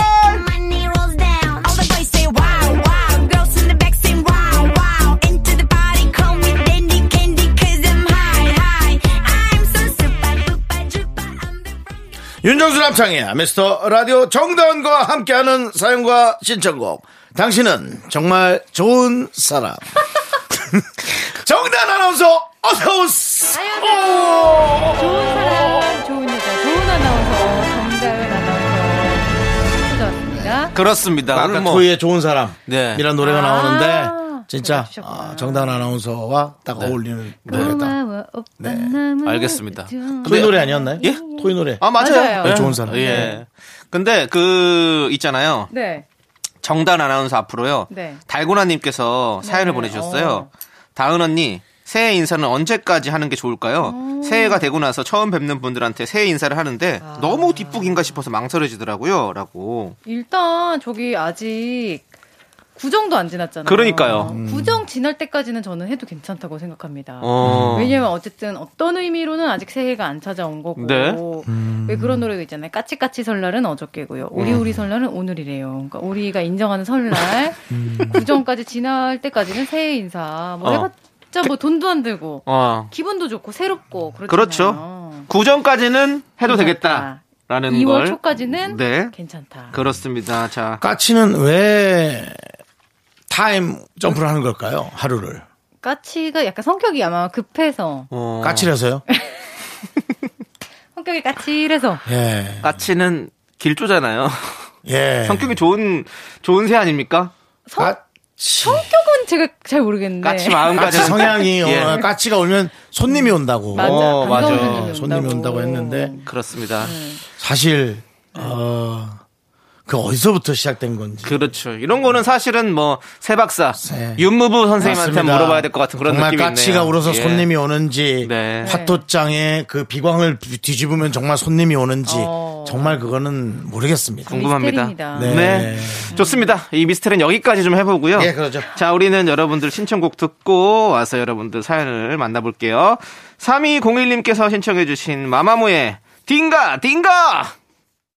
윤정수 남창의 미스터 라디오 정다은과 함께하는 사연과 신청곡 당신은 정말 좋은 사람. 정다은 아나운서 어서오스! 좋은 사람, 좋은 여자, 좋은 아나운서, 정다은 아나운서 찾아왔습니다. 그렇습니다. 아까 뭐. 토이의 좋은 사람. 네. 이란 노래가 아~ 나오는데, 진짜 아, 정다은 아나운서와 딱 네. 어울리는 네. 노래다. 네. 네. 알겠습니다. 토이 노래 아니었나요? 예? 토이 노래. 아, 맞아요. 맞아요. 좋은 사람. 예. 네. 근데 그, 있잖아요. 네. 정다은 아나운서 앞으로요. 네. 달고나님께서 사연을 네. 보내주셨어요. 어. 다은 언니. 새해 인사는 언제까지 하는 게 좋을까요? 새해가 되고 나서 처음 뵙는 분들한테 새해 인사를 하는데 아. 너무 뒷북인가 싶어서 망설여지더라고요. 라고. 일단 저기 아직 구정도 안 지났잖아요. 그러니까요. 음. 구정 지날 때까지는 저는 해도 괜찮다고 생각합니다. 어. 왜냐면 어쨌든 어떤 의미로는 아직 새해가 안 찾아온 거고. 네. 음. 왜 그런 노래도 있잖아요. 까치까치 설날은 어저께고요. 오리오리 음. 설날은 오늘이래요. 그러니까 오리가 인정하는 설날. 음. 구정까지 지날 때까지는 새해 인사. 뭐 해봤 어. 진짜 뭐 돈도 안 들고 어. 기분도 좋고 새롭고 그렇잖아요. 그렇죠. 구정까지는 해도 괜찮다. 되겠다라는 이월 걸. 이월 초까지는 네. 괜찮다. 그렇습니다. 자, 까치는 왜 타임 점프를 하는 걸까요? 하루를. 까치가 약간 성격이 아마 급해서. 어. 까칠해서요? 성격이 까칠해서. 예. 까치는 길조잖아요. 예. 성격이 좋은 좋은 새 아닙니까? 성... 아? 성격은 제가 잘 모르겠는데. 까치 마음가짐 성향이 예. 까치가 오면 손님이 온다고. 맞아. 어, 맞아. 손님이 온다고 했는데. 그렇습니다. 음. 사실 어, 그 어디서부터 시작된 건지. 그렇죠. 이런 거는 사실은 뭐 새박사, 네. 윤무부 선생님한테 맞습니다. 물어봐야 될 것 같은 그런 느낌이 있네요. 정말 까치가 울어서 예. 손님이 오는지 네. 화토장에 그 비광을 뒤집으면 정말 손님이 오는지 어... 정말 그거는 모르겠습니다. 궁금합니다. 네. 네. 좋습니다. 이 미스터리는 여기까지 좀 해보고요. 예, 그러죠. 자, 우리는 여러분들 신청곡 듣고 와서 여러분들 사연을 만나볼게요. 삼이공일 님께서 신청해 주신 마마무의 딩가 딩가.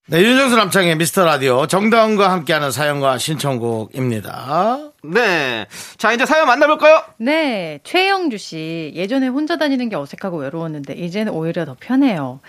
네, 윤정수 남창의 미스터 라디오 정다운과 함께하는 사연과 신청곡입니다. 네, 자 이제 사연 만나볼까요? 네, 최영주 씨 예전에 혼자 다니는 게 어색하고 외로웠는데 이제는 오히려 더 편해요.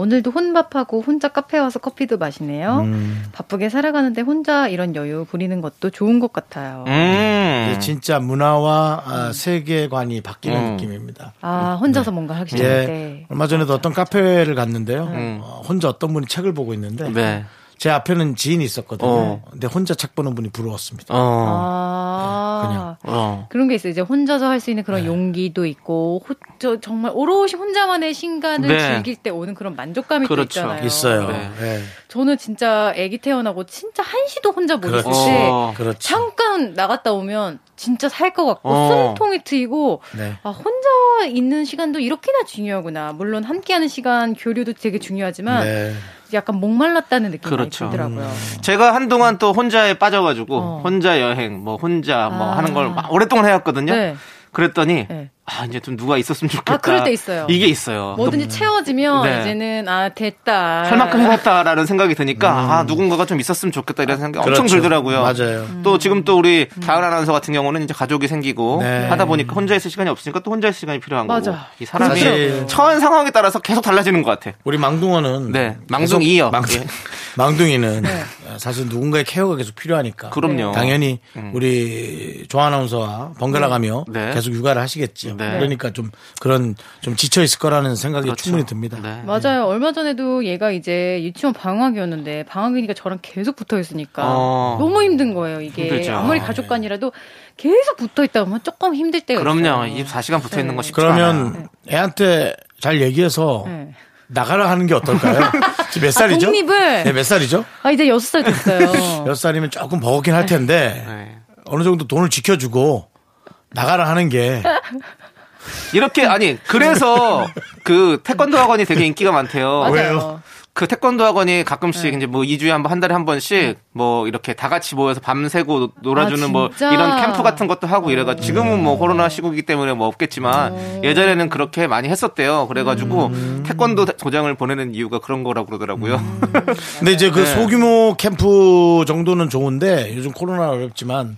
오늘도 혼밥하고 혼자 카페 와서 커피도 마시네요. 음. 바쁘게 살아가는데 혼자 이런 여유 부리는 것도 좋은 것 같아요. 음. 진짜 문화와 음. 세계관이 바뀌는 음. 느낌입니다. 아 혼자서 네. 뭔가 하기 싫을 때. 네. 얼마 전에도 맞아, 어떤 맞아. 카페를 갔는데요. 음. 혼자 어떤 분이 책을 보고 있는데 네. 제 앞에는 지인이 있었거든요. 어. 근데 혼자 책 보는 분이 부러웠습니다. 어. 아. 네, 그냥. 어. 그런 게 있어요. 이제 혼자서 할 수 있는 그런 네. 용기도 있고, 호, 저, 정말 오롯이 혼자만의 신간을 네. 즐길 때 오는 그런 만족감이 그렇죠. 있잖아요. 있어요. 네. 네. 저는 진짜 아기 태어나고 진짜 한시도 혼자 못 있을 때 어. 잠깐 나갔다 오면 진짜 살 것 같고 어. 숨통이 트이고 네. 아, 혼자 있는 시간도 이렇게나 중요하구나. 물론 함께하는 시간 교류도 되게 중요하지만 네. 약간 목말랐다는 느낌이 그렇죠. 들더라고요. 음. 제가 한동안 또 혼자에 빠져가지고 어. 혼자 여행, 뭐 혼자 아. 뭐 하는 걸 막 오랫동안 해왔거든요. 네. 그랬더니 네. 아 이제 좀 누가 있었으면 좋겠다. 아 그럴 때 있어요. 이게 있어요. 뭐든지 너무... 채워지면 네. 이제는 아 됐다. 할 만큼 해봤다라는 생각이 드니까 음. 아 누군가가 좀 있었으면 좋겠다 이런 생각이 그렇죠. 엄청 들더라고요. 맞아요. 음. 또 지금 또 우리 음. 다은 아나운서 같은 경우는 이제 가족이 생기고 네. 하다 보니까 혼자 있을 시간이 없으니까 또 혼자 있을 시간이 필요한 맞아. 거고. 이 사람이 그렇죠. 처한 상황에 따라서 계속 달라지는 것 같아. 우리 망둥어는 네 망둥이요. 망둥 망둥이는 네. 사실 누군가의 케어가 계속 필요하니까. 그럼요. 당연히 음. 우리 조 아나운서와 번갈아가며 음. 네. 계속 육아를 하시겠죠. 네. 그러니까 좀 그런 좀 지쳐 있을 거라는 생각이 그렇죠. 충분히 듭니다. 네. 맞아요. 얼마 전에도 얘가 이제 유치원 방학이었는데 방학이니까 저랑 계속 붙어 있으니까 어. 너무 힘든 거예요. 이게 힘들죠. 아무리 가족간이라도 계속 붙어 있다 보면 조금 힘들 때가 그럼요. 있어요. 이십사 시간 붙어 있는 네. 거 쉽지 않아요. 그러면 네. 애한테 잘 얘기해서 네. 나가라 하는 게 어떨까요? 지금 몇 살이죠? 아, 독립을. 네, 몇 살이죠? 아 이제 여섯 살 됐어요. 여섯 살이면 조금 버겁긴 할 텐데 네. 어느 정도 돈을 지켜주고 나가라 하는 게 이렇게 아니 그래서 그 태권도 학원이 되게 인기가 많대요. 왜요? 그 태권도 학원이 가끔씩 네. 이제 뭐 이 주에 한 번 한 달에 한 번씩 뭐 이렇게 다 같이 모여서 밤새고 놀아주는 아, 뭐 이런 캠프 같은 것도 하고 이래가 지금은 뭐 코로나 시국이기 때문에 뭐 없겠지만 오. 예전에는 그렇게 많이 했었대요. 그래가지고 음. 태권도 도장을 보내는 이유가 그런 거라고 그러더라고요. 음. 근데 이제 그 네. 소규모 캠프 정도는 좋은데 요즘 코로나 어렵지만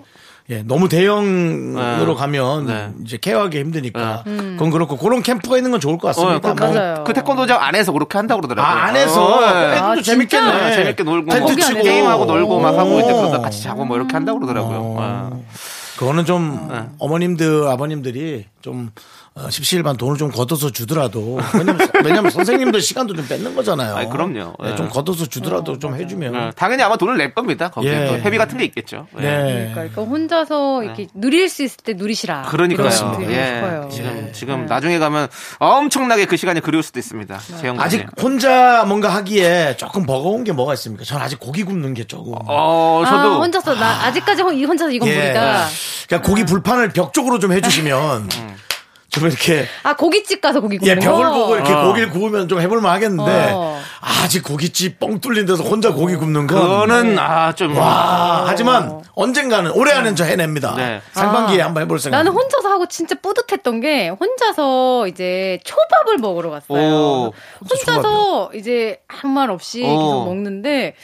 예, 너무 대형으로 네. 가면 네. 이제 케어하기 힘드니까 네. 그건 그렇고 그런 캠프가 있는 건 좋을 것 같습니다. 어, 그, 맞아요. 그 태권도장 안에서 그렇게 한다고 그러더라고요. 아, 안에서 어, 네. 아, 재밌겠네. 재밌게 놀고 텐트 치고 게임하고 놀고 막 하고 이제 그러다 같이 자고 뭐 이렇게 한다고 그러더라고요. 아. 그거는 좀 네. 어머님들 아버님들이 좀 십시일반 돈을 좀 걷어서 주더라도 왜냐면, 왜냐면 선생님들 시간도 좀 뺏는 거잖아요. 아니, 그럼요. 네, 네. 좀 걷어서 주더라도 어, 좀 맞아요. 해주면 네. 당연히 아마 돈을 낼 겁니다. 거기에 예. 또 회비 같은 게 있겠죠. 네. 네. 그러니까, 그러니까 혼자서 이렇게 네. 누릴 수 있을 때 누리시라. 그러니까요. 예. 지금 예. 지금 네. 나중에 가면 엄청나게 그 시간이 그리울 수도 있습니다. 네. 아직 혼자 뭔가 하기에 조금 버거운 게 뭐가 있습니까? 전 아직 고기 굽는 게 조금. 어, 저도 아, 혼자서 나 아. 아직까지 혼자서 이건 보니까. 예. 그러니까 고기 불판을 벽 쪽으로 좀 해주시면. 음. 좀 이렇게. 아, 고깃집 가서 고기 굽는 거? 예, 벽을 보고 이렇게 어. 고기를 구우면 좀 해볼만 하겠는데. 어. 아직 고깃집 뻥 뚫린 데서 혼자 고기 굽는 건. 그거는, 아, 좀. 와. 어. 하지만 언젠가는, 올해 안엔 저 해냅니다. 네. 상반기에 아. 한번 해볼 생각. 나는 혼자서 하고 진짜 뿌듯했던 게 혼자서 이제 초밥을 먹으러 갔어요. 오. 혼자서 이제 한 말 없이 오. 계속 먹는데.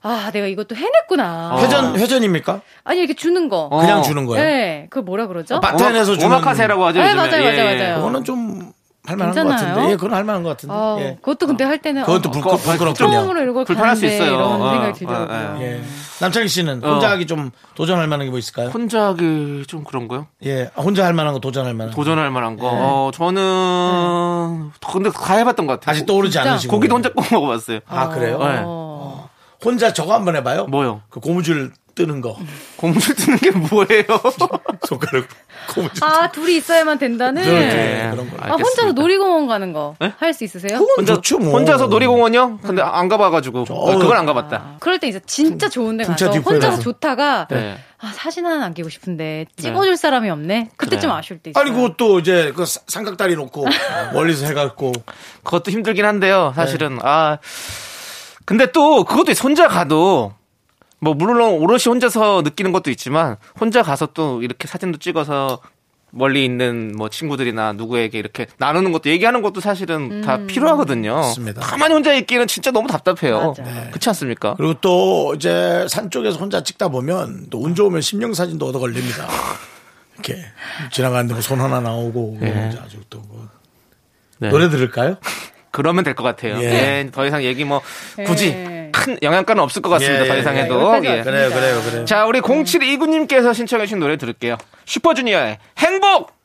아, 내가 이것도 해냈구나. 어. 회전, 회전입니까? 아니, 이렇게 주는 거. 어. 그냥 주는 거예요? 네. 그걸 뭐라 그러죠? 어, 바텐에서 주는 거. 오마카세라고 하죠. 네, 맞아요, 맞아요, 예. 맞아요. 그거는 좀. 할 만한 것 같은데. 예, 그건 할 만한 것 같은데. 어, 예. 그것도 근데 할 때는. 그것도 불, 어, 부끄럽군요. 처음으로 이걸 불편할 수 있어요. 이런 어, 생각이 들더라고요. 어, 예. 예. 남창희 씨는 혼자 어. 하기 좀 도전할 만한 게 뭐 있을까요? 혼자 하기 좀 그런 거요? 예. 혼자 할 만한 거 도전할 만한 도전할 만한 거. 거. 예. 어, 저는. 네. 근데 다 해봤던 것 같아요. 아직 떠오르지 않으시고. 고기도 혼자 꼭 먹어봤어요. 아, 그래요? 네. 혼자 저거 한번 해봐요. 뭐요? 그 고무줄 뜨는 거. 고무줄 뜨는 게 뭐예요? 손가락 아, 둘이 있어야만 된다는? 네, 네. 그런 거. 아, 혼자서 놀이공원 가는 거 할 수 네? 있으세요? 혼자, 좋죠, 뭐. 혼자서 놀이공원이요? 근데 안 가봐가지고. 저... 어, 그걸 안 가봤다. 아, 그럴 때 이제 진짜 좋은 데 가서 혼자서 좋다가. 네. 아, 사진 하나 남기고 싶은데 찍어줄 네. 사람이 없네. 그때 좀 그래. 아쉬울 때 있어요. 아니 그것도 이제 그 삼각다리 놓고 멀리서 해갖고 그것도 힘들긴 한데요. 사실은 네. 아 근데 또 그것도 혼자 가도 뭐 물론 오롯이 혼자서 느끼는 것도 있지만 혼자 가서 또 이렇게 사진도 찍어서 멀리 있는 뭐 친구들이나 누구에게 이렇게 나누는 것도 얘기하는 것도 사실은 음. 다 필요하거든요. 맞습니다. 가만히 혼자 있기는 진짜 너무 답답해요. 네. 그렇지 않습니까? 그리고 또 이제 산 쪽에서 혼자 찍다 보면 또 운 좋으면 심령 사진도 얻어 걸립니다. 이렇게 지나가는데 뭐 손 하나 나오고 네. 아주 또 뭐. 네. 노래 들을까요? 그러면 될 것 같아요. 예. 네. 더 이상 얘기 뭐 굳이. 네. 큰 영향가는 없을 것 같습니다. 예, 더 이상해도. 예, 예. 그래요, 그래요, 그래요. 자, 우리 공칠이구 님께서 신청해주신 노래 들을게요. 슈퍼주니어의 행복!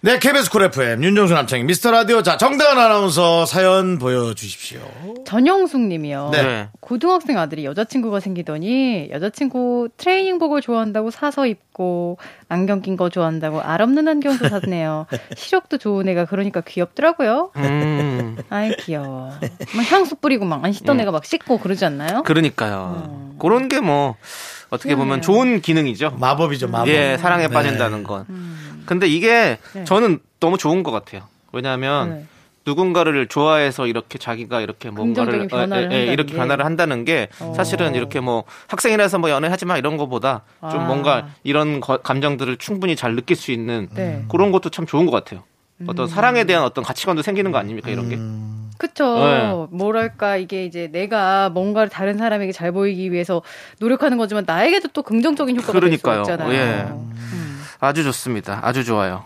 네, 케이비에스 쿨 에프엠, 윤정수 남창희, 미스터 라디오. 자, 정다은 아나운서 사연 보여주십시오. 전영숙 님이요. 네. 고등학생 아들이 여자친구가 생기더니 여자친구 트레이닝복을 좋아한다고 사서 입고 안경 낀 거 좋아한다고 알 없는 안경도 샀네요. 시력도 좋은 애가 그러니까 귀엽더라고요. 음. 아이, 귀여워. 막 향수 뿌리고 막 안 씻던 음. 애가 막 씻고 그러지 않나요? 그러니까요. 음. 그런 게 뭐 어떻게 그러네요. 보면 좋은 기능이죠. 마법이죠, 마법. 예, 사랑에 네. 빠진다는 건. 음. 근데 이게 네. 저는 너무 좋은 것 같아요. 왜냐하면 네. 누군가를 좋아해서 이렇게 자기가 이렇게 뭔가를 변화를 에, 에, 에, 이렇게 게. 변화를 한다는 게 어. 사실은 이렇게 뭐 학생이라서 뭐 연애하지 마 이런 거보다 아. 좀 뭔가 이런 거, 감정들을 충분히 잘 느낄 수 있는 네. 그런 것도 참 좋은 것 같아요. 어떤 음. 사랑에 대한 어떤 가치관도 생기는 거 아닙니까 이런 게. 음. 그쵸. 네. 뭐랄까 이게 이제 내가 뭔가를 다른 사람에게 잘 보이기 위해서 노력하는 거지만 나에게도 또 긍정적인 효과가 될 수 있잖아요. 예. 음. 아주 좋습니다. 아주 좋아요.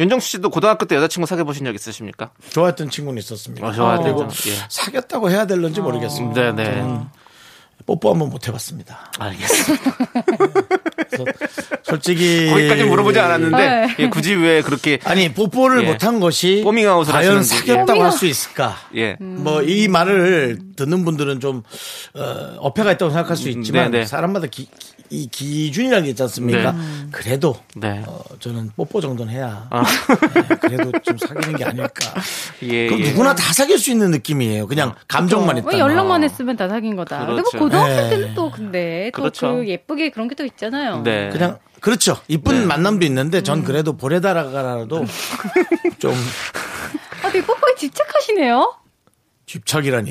윤정수 씨도 고등학교 때 여자친구 사귀어보신 적 있으십니까? 좋아했던 친구는 있었습니다. 어, 좋아했고 어. 예. 사귀었다고 해야 될런지 어. 모르겠습니다. 네네. 뽀뽀 한번 못 해봤습니다. 알겠습니다. 솔직히 거기까지 물어보지 않았는데 예, 굳이 왜 그렇게 아니 뽀뽀를 예. 못한 것이 포밍아웃을 과연 사귀었다고 예. 할 수 있을까? 예. 음. 뭐 이 말을 듣는 분들은 좀 어, 어폐가 있다고 생각할 수 있지만 네네. 사람마다 기, 이 기준이라는 게 있지 않습니까? 네. 그래도 네. 어, 저는 뽀뽀 정도는 해야 아. 네, 그래도 좀 사귀는 게 아닐까? 예, 그럼 예. 누구나 다 사귈 수 있는 느낌이에요. 그냥 감정만 했다. 연락만 했으면 다 사귄 거다. 그렇죠. 고등학생 때는 네. 또 근데 또 그렇죠. 그 예쁘게 그런 게 또 있잖아요. 네. 그냥 그렇죠. 이쁜 네. 만남도 있는데 전 그래도 보레다라가라도 좀. 아, 되게 뽀뽀에 집착하시네요. 집착이라니.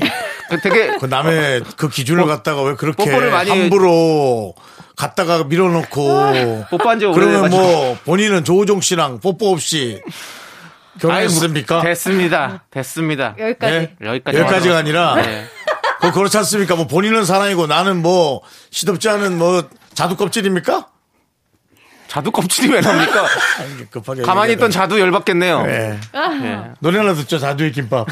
되게 그 남의 그 기준을 갖다가 왜 그렇게 뽀뽀를 많이 함부로 갖다가 밀어놓고 뽀뽀한 지 그러면 뭐 본인은 조우종 씨랑 뽀뽀 없이. 결혼했습니까? 됐습니다. 됐습니다. 여기까지. 네? 여기까지. 여기까지가 아니라. 네. 뭐 그렇지 않습니까? 뭐 본인은 사랑이고 나는 뭐 시덥지 않은 뭐 자두 껍질입니까? 자두 껍질이 왜 납니까? 급하게 가만히 얘기하다. 있던 자두 열받겠네요. 네. 네. 노래 하나 듣죠. 자두의 김밥.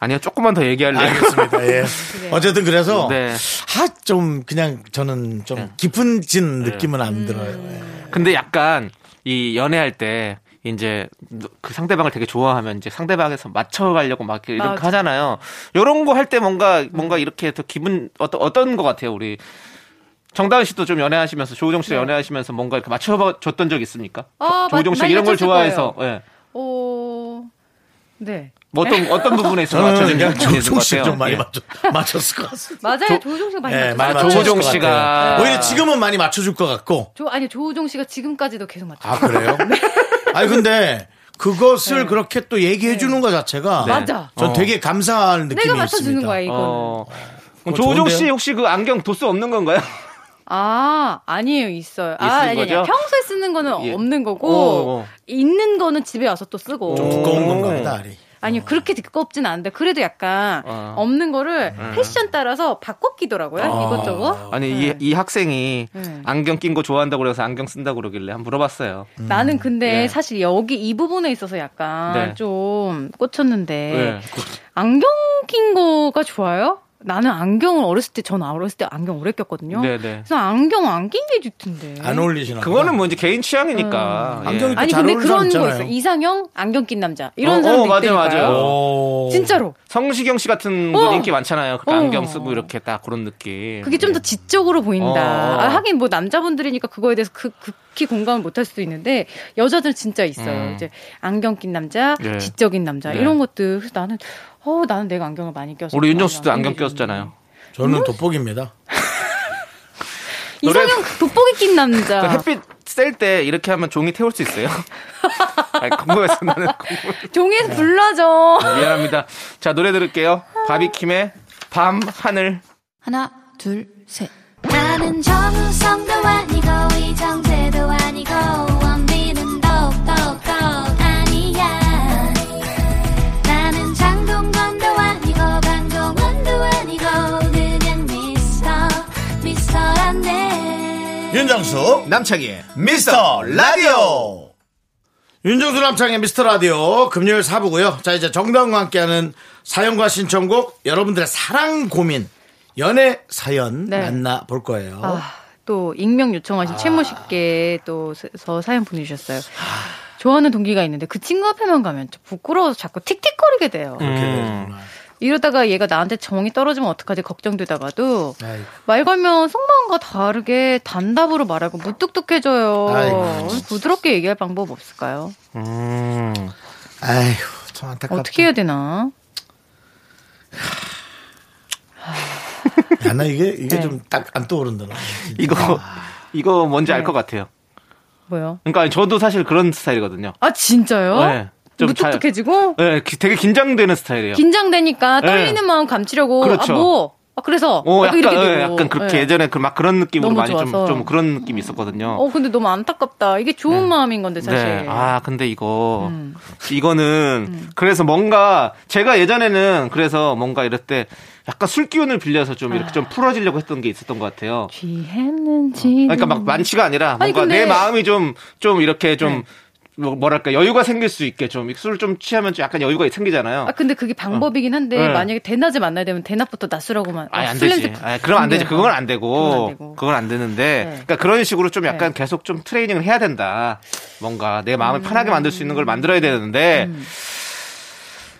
아니요, 조금만 더 얘기할래요. 알겠습니다. 예. 그래. 어쨌든 그래서 네. 하, 좀 그냥 저는 좀 네. 깊은 진 느낌은 네. 안 들어요. 음. 예. 근데 약간 이 연애할 때. 이제 그 상대방을 되게 좋아하면 이제 상대방에서 맞춰가려고 막 이렇게 맞아. 하잖아요. 이런 거 할 때 뭔가 뭔가 이렇게 더 기분 어떤 어떤 것 같아요. 우리 정다은 씨도 좀 연애하시면서 조우정 씨랑 네. 연애하시면서 뭔가 이렇게 맞춰줬던 적 있습니까? 어, 조우정 씨 이런 걸 좋아해서. 예. 어, 네. 뭐 어떤 어떤 부분에서 맞춰준 게 조종 씨가 좀 많이 예. 맞춰 맞췄을 것 같습니다. 맞아요, 조종 씨가 많이 예, 맞췄을 조종 씨가 네. 오히려 지금은 많이 맞춰줄 것 같고. 조 아니 조종 씨가 지금까지도 계속 맞춰. 아 그래요? 네. 아니 근데 그것을 네. 그렇게 또 얘기해 주는 네. 것 자체가 네. 맞아. 전 되게 감사한 느낌이 있습니다. 내가 맞춰주는 거야 이건. 어. 조종 씨 혹시 그 안경 도수 없는 건가요? 아, 아니에요, 있어요. 아, 아니, 아니, 평소에 쓰는 거는 예. 없는 거고 오, 오. 있는 거는 집에 와서 또 쓰고. 좀 두꺼운 건가 보다, 알이. 아니요, 그렇게 두껍진 않은데, 그래도 약간, 어. 없는 거를 음. 패션 따라서 바꿔 끼더라고요, 어. 이것저것. 아니, 네. 이, 이 학생이 네. 안경 낀 거 좋아한다고 그래서 안경 쓴다고 그러길래 한번 물어봤어요. 음. 나는 근데 네. 사실 여기 이 부분에 있어서 약간 네. 좀 꽂혔는데, 네. 안경 낀 거가 좋아요? 나는 안경을 어렸을 때, 전 어렸을 때 안경 오래 꼈거든요. 네네. 그래서 안경 안 낀 게 좋던데. 안 어울리시나? 그거는 뭐 이제 개인 취향이니까. 음. 안경이 예. 아니 근데 그런 거 있어. 이상형 안경 낀 남자 이런 어, 사람도 어, 있대요. 맞아요, 맞아요. 진짜로. 성시경 씨 같은 분 어. 인기 많잖아요. 어. 안경 쓰고 이렇게 딱 그런 느낌. 그게 좀 더 지적으로 보인다. 어. 아, 하긴 뭐 남자분들이니까 그거에 대해서 그, 극히 공감을 못할 수도 있는데 여자들 진짜 있어요. 음. 이제 안경 낀 남자, 예. 지적인 남자 예. 이런 것들. 그래서 나는. 어, 나는 내가 안경을 많이 꼈어. 우리 윤정수도 안경 꼈었잖아요. 저는 돋보기입니다. 이상형 돋보기 낀 남자. 그 햇빛 쐴 때 이렇게 하면 종이 태울 수 있어요? 아니, 궁금해서 나는 궁금해. 종이에서 불나죠. 미안합니다. 자, 노래 들을게요. 바비킴의 밤 하늘. 하나 둘 셋. 나는 정우성도 아니고 이정재도 아니고 원빈은 더욱더 아니야. 윤정수 남창희의 미스터 라디오. 윤정수 남창희의 미스터 라디오 금요일 사 부고요. 자, 이제 정다은과 함께하는 사연과 신청곡, 여러분들의 사랑 고민, 연애 사연 네. 만나볼 거예요. 아, 또 익명 요청하신 아. 최모씨께 또 서 사연 보내주셨어요. 아. 좋아하는 동기가 있는데 그 친구 앞에만 가면 부끄러워서 자꾸 틱틱거리게 돼요. 음. 이러다가 얘가 나한테 정이 떨어지면 어떡하지 걱정되다가도 아이고. 말 걸면 속마음과 다르게 단답으로 말하고 무뚝뚝해져요. 아이고. 부드럽게 얘기할 방법 없을까요? 음. 아이고, 참 안타깝다. 어떻게 해야 되나? 야, 나 이게 이게 네. 좀 딱 안 떠오른다. 이거 이거 뭔지 네. 알 것 같아요. 뭐요? 그러니까 저도 사실 그런 스타일이거든요. 아, 진짜요? 네. 무뚝뚝해지고? 네, 되게 긴장되는 스타일이에요. 긴장되니까 떨리는 네. 마음 감추려고. 그렇죠. 아, 뭐. 아, 그래서. 어, 약간, 이렇게 네, 약간 그렇게 네. 예전에 그 막 그런 느낌으로 많이 좀, 좀 그런 느낌이 있었거든요. 어, 근데 너무 안타깝다. 이게 좋은 네. 마음인 건데, 사실. 네. 아, 근데 이거, 음. 이거는, 음. 그래서 뭔가, 제가 예전에는 그래서 뭔가 이럴 때 약간 술 기운을 빌려서 좀 이렇게 아. 좀 풀어지려고 했던 게 있었던 것 같아요. 취했는지. 그러니까 막 만취가 아니라 뭔가 아니, 근데... 내 마음이 좀, 좀 이렇게 좀, 네. 뭐랄까 여유가 생길 수 있게 좀 술을 좀 취하면 좀 약간 여유가 생기잖아요. 아 근데 그게 방법이긴 한데 어. 네. 만약에 대낮에 만나야 되면 대낮부터 낮술하고만. 아, 안 되지. 아니, 그럼 안 되지. 그건 안 되고. 그건 안, 되고. 그건 안 되는데. 네. 그러니까 그런 식으로 좀 약간 네. 계속 좀 트레이닝을 해야 된다. 뭔가 내 마음을 음. 편하게 만들 수 있는 걸 만들어야 되는데 음.